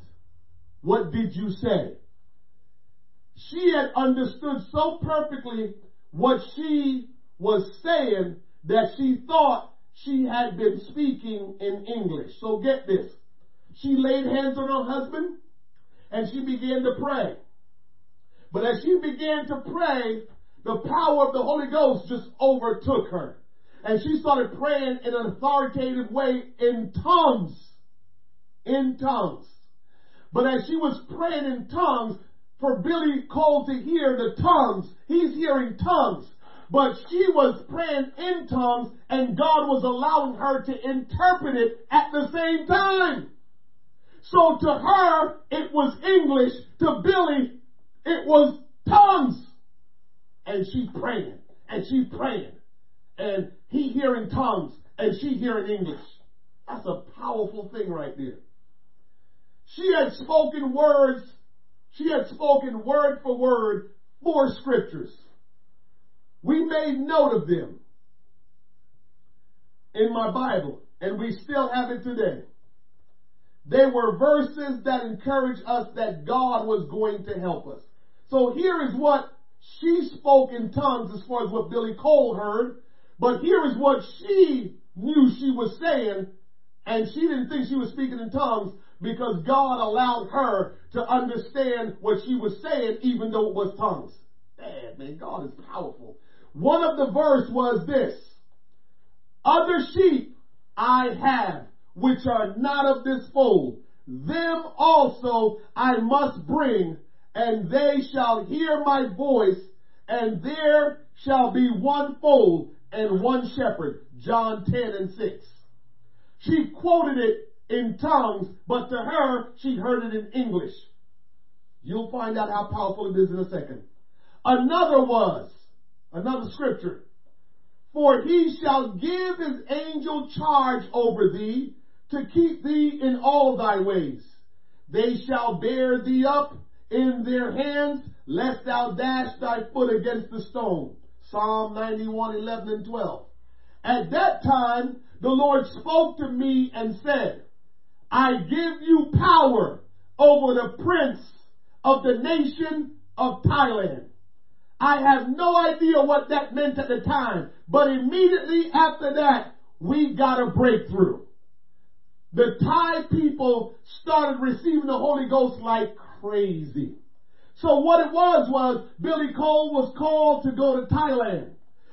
What did you say? She had understood so perfectly what she was saying that she thought she had been speaking in English. So get this. She laid hands on her husband and she began to pray. But as she began to pray, the power of the Holy Ghost just overtook her. And she started praying in an authoritative way in tongues. In tongues. But as she was praying in tongues, for Billy Cole to hear the tongues, he's hearing tongues. But she was praying in tongues, and God was allowing her to interpret it at the same time. So to her, it was English. To Billy, it was tongues. And she's praying, and she's praying. And he hearing tongues, and she hearing English. That's a powerful thing right there. She had spoken words. She had spoken word for word four scriptures. We made note of them in my Bible, and we still have it today. They were verses that encourage us that God was going to help us. So here is what she spoke in tongues as far as what Billy Cole heard, but here is what she knew she was saying, and she didn't think she was speaking in tongues because God allowed her to understand what she was saying even though it was tongues. Man, man, God is powerful. One of the verse was this: other sheep I have, which are not of this fold. Them also I must bring, and they shall hear my voice, and there shall be one fold and one shepherd. John ten and six. She quoted it in tongues, but to her, she heard it in English. You'll find out how powerful it is in a second. Another was, another scripture, for he shall give his angel charge over thee to keep thee in all thy ways. They shall bear thee up in their hands, lest thou dash thy foot against the stone. Psalm ninety-one, eleven and twelve. At that time, the Lord spoke to me and said, I give you power over the prince of the nation of Thailand. I have no idea what that meant at the time, but immediately after that, we got a breakthrough. The Thai people started receiving the Holy Ghost like crazy. So what it was, was Billy Cole was called to go to Thailand.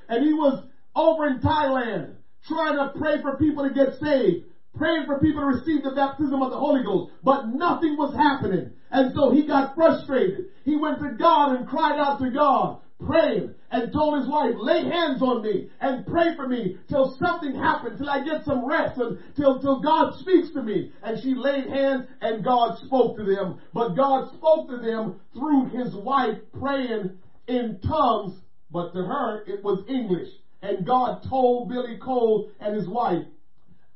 And he was over in Thailand trying to pray for people to get saved, praying for people to receive the baptism of the Holy Ghost, but nothing was happening. And so he got frustrated. He went to God and cried out to God, praying, and told his wife, lay hands on me and pray for me till something happens, till I get some rest, and till, till God speaks to me. And she laid hands and God spoke to them. But God spoke to them through his wife praying in tongues, but to her it was English. And God told Billy Cole and his wife,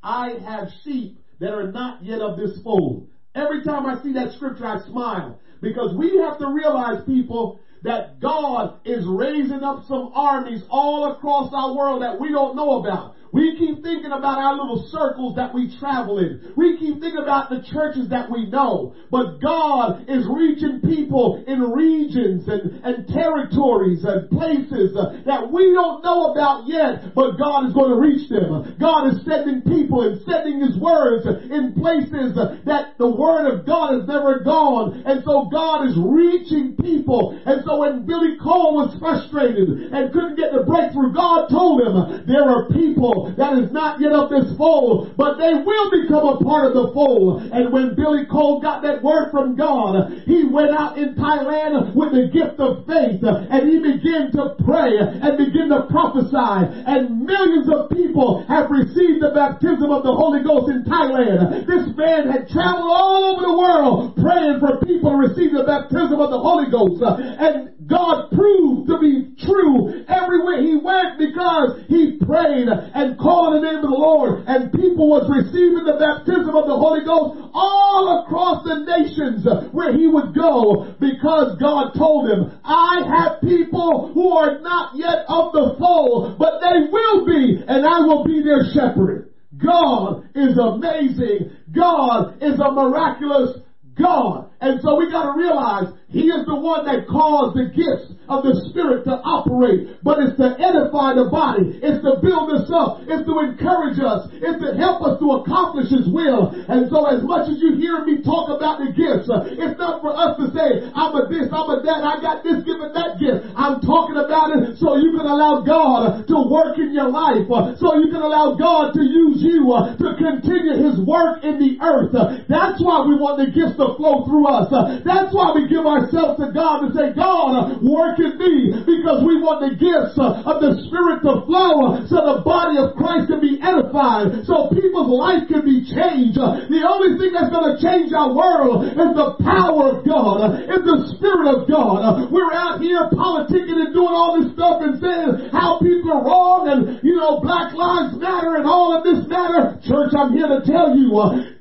I have sheep that are not yet of this fold. Every time I see that scripture, I smile, because we have to realize, people, that God is raising up some armies all across our world that we don't know about. We keep thinking about our little circles that we travel in. We keep thinking about the churches that we know. But God is reaching people in regions and, and territories and places uh, that we don't know about yet, but God is going to reach them. God is sending people and sending his words in places uh, that the word of God has never gone. And so God is reaching people. And so when Billy Cole was frustrated and couldn't get the breakthrough, God told him, there are people that is not yet of this fold, but they will become a part of the fold. And when Billy Cole got that word from God, he went out in Thailand with the gift of faith, and he began to pray and begin to prophesy, and millions of people have received the baptism of the Holy Ghost in Thailand. This man had traveled all over the world praying for people to receive the baptism of the Holy Ghost, and God proved to be true everywhere he went, because he prayed and called the name of the Lord, and people was receiving the baptism of the Holy Ghost all across the nations where he would go, because God told him, I have people who are not yet of the fold, but they will be, and I will be their shepherd. God is amazing. God is a miraculous God. And so we got to realize he is the one that caused the gifts of the Spirit to operate. But it's to edify the body. It's to build us up. It's to encourage us. It's to help us to accomplish his will. And so as much as you hear me talk about the gifts, it's not for us to say, I'm a this, I'm a that, I got this gift and that gift. I'm talking about it so you can allow God to work in your life. So you can allow God to use you to continue his work in the earth. That's why we want the gifts to flow through us. That's why we give ourselves to God and say, God, work in me, because we want the gifts of the Spirit to flow so the body of Christ can be edified, so people's life can be changed. The only thing that's going to change our world is the power of God, is the Spirit of God. We're out here politicking and doing all this stuff and saying how people are wrong and, you know, Black Lives Matter and all of this matter. Church, I'm here to tell you,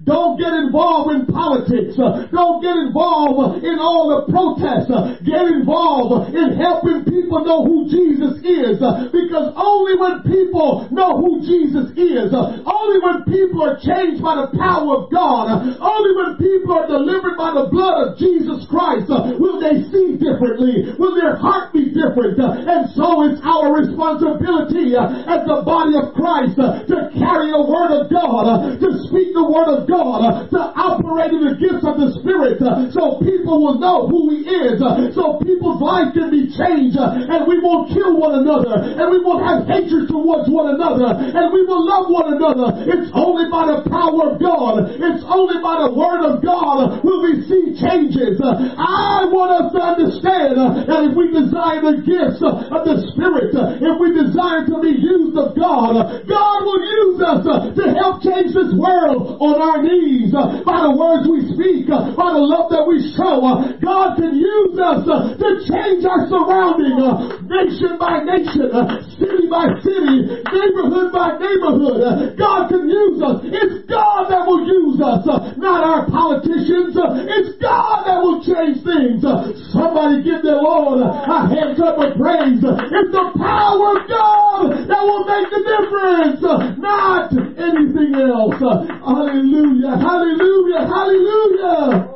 don't get involved in politics. Don't get involved in all the protests. Get involved in helping people know who Jesus is. Because only when people know who Jesus is, only when people are changed by the power of God, only when people are delivered by the blood of Jesus Christ, will they see differently. Will their heart be different. And so it's our responsibility as the body of Christ to carry the word of God, to speak the word of God, God, to operate in the gifts of the Spirit, so people will know who he is, so people's life can be changed, and we won't kill one another, and we won't have hatred towards one another, and we will love one another. It's only by the power of God, it's only by the word of God will we see changes. I want us to understand that if we desire the gifts of the Spirit, if we desire to be used of God, God will use us to help change this world on our knees, uh, by the words we speak, uh, by the love that we show. Uh, God can use us uh, to change our surrounding, uh, nation by nation, uh, city by by city, neighborhood by neighborhood. God can use us. It's God that will use us, not our politicians. It's God that will change things. Somebody give their Lord a hands up of praise. It's the power of God that will make the difference, not anything else. Hallelujah, hallelujah, hallelujah.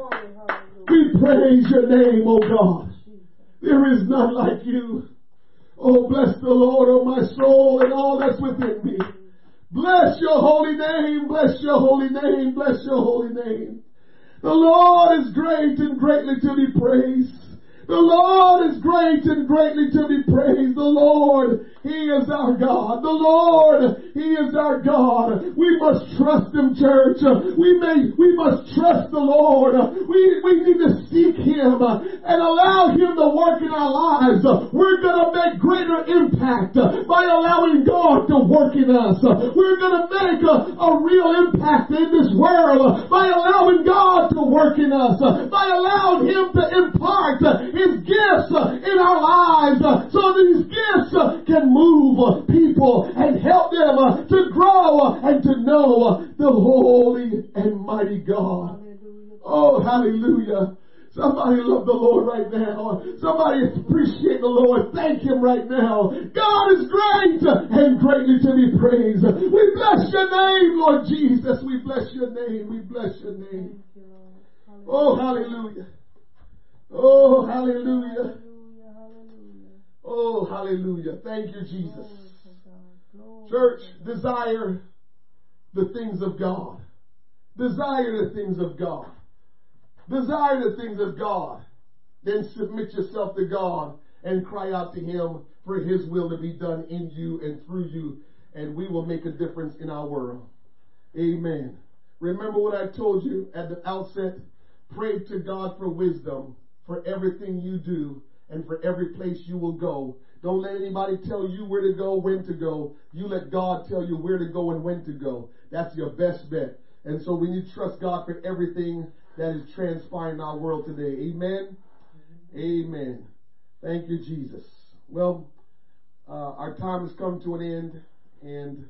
We praise your name, O God. There is none like you. Oh, bless the Lord, O my soul, and all that's within me. Bless your holy name, bless your holy name, bless your holy name. The Lord is great and greatly to be praised. The Lord is great and greatly to be praised. The Lord, He is our God. The Lord, He is our God. We must trust Him, church. We may, we must trust the Lord. We, we need to seek Him and allow Him to work in our lives. We're gonna make greater impact by allowing God to work in us. We're gonna make a, a real impact in this world by allowing God to work in us, by allowing Him to impart His gifts in our lives, so these gifts can move people and help them to grow and to know the holy and mighty God. Hallelujah. Oh, hallelujah. Somebody love the Lord right now. Somebody appreciate the Lord. Thank Him right now. God is great and greatly to be praised. We bless your name, Lord Jesus. We bless your name. We bless your name. Oh, hallelujah. Oh, hallelujah. Hallelujah, hallelujah. Oh, hallelujah. Thank you, Jesus. Church, desire the things of God. Desire the things of God. Desire the things of God. Then submit yourself to God and cry out to Him for His will to be done in you and through you, and we will make a difference in our world. Amen. Remember what I told you at the outset. Pray to God for wisdom for everything you do and for every place you will go. Don't let anybody tell you where to go, when to go. You let God tell you where to go and when to go. That's your best bet. And so we need to trust God for everything that is transpiring in our world today. Amen? Amen. Thank you, Jesus. Well, uh, our time has come to an end, and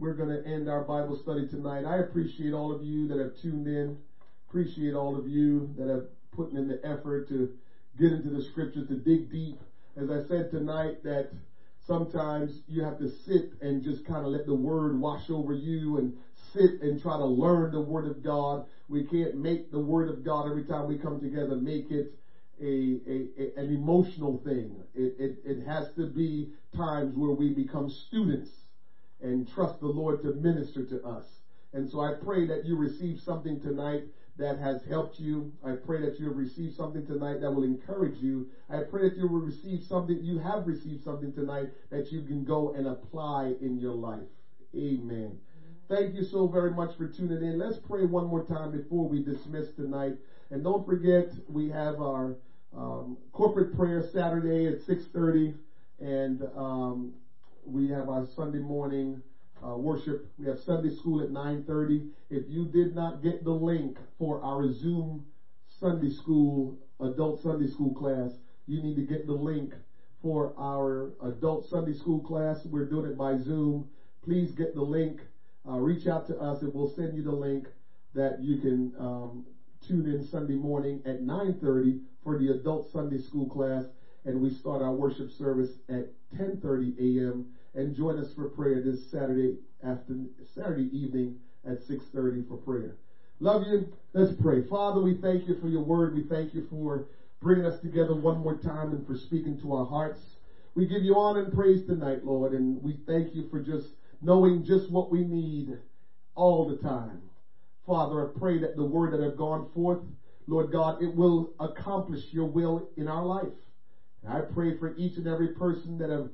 we're going to end our Bible study tonight. I appreciate all of you that have tuned in. Appreciate all of you that have put in the effort to get into the scriptures, to dig deep. As I said tonight, that sometimes you have to sit and just kind of let the word wash over you and sit and try to learn the word of God. We can't make the word of God every time we come together, make it a, a, a an emotional thing. It, it, it has to be times where we become students and trust the Lord to minister to us. And so I pray that you receive something tonight that has helped you. I pray that you have received something tonight that will encourage you. I pray that you will receive something, you have received something tonight that you can go and apply in your life. Amen. Amen. Thank you so very much for tuning in. Let's pray one more time before we dismiss tonight. And don't forget, we have our um, corporate prayer Saturday at six thirty. And um, we have our Sunday morning Uh, worship. We have Sunday school at nine thirty. If you did not get the link for our Zoom Sunday school, adult Sunday school class, you need to get the link for our adult Sunday school class. We're doing it by Zoom. Please get the link. Uh, reach out to us and we'll send you the link that you can um, tune in Sunday morning at nine thirty for the adult Sunday school class. And we start our worship service at ten thirty a.m. And join us for prayer this Saturday afternoon, Saturday evening at six thirty for prayer. Love you. Let's pray. Father, we thank you for your word. We thank you for bringing us together one more time and for speaking to our hearts. We give you honor and praise tonight, Lord, and we thank you for just knowing just what we need all the time. Father, I pray that the word that have gone forth, Lord God, it will accomplish your will in our life. And I pray for each and every person that have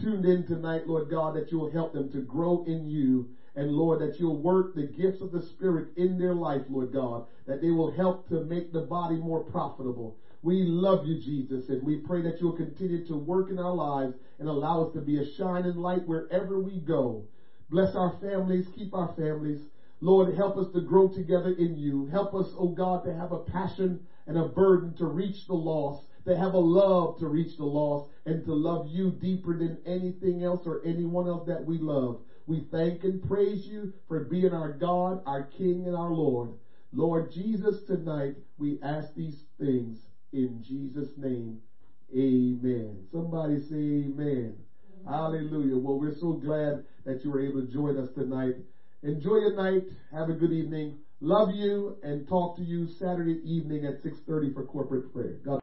tuned in tonight, Lord God, that you'll help them to grow in you. And Lord, that you'll work the gifts of the Spirit in their life, Lord God, that they will help to make the body more profitable. We love you, Jesus, and we pray that you'll continue to work in our lives and allow us to be a shining light wherever we go. Bless our families, keep our families. Lord, help us to grow together in you. Help us, oh God, to have a passion and a burden to reach the lost, They have a love to reach the lost and to love you deeper than anything else or anyone else that we love. We thank and praise you for being our God, our King, and our Lord. Lord Jesus, tonight we ask these things in Jesus' name. Amen. Somebody say amen. Amen. Hallelujah. Well, we're so glad that you were able to join us tonight. Enjoy your night. Have a good evening. Love you, and talk to you Saturday evening at six thirty for corporate prayer. God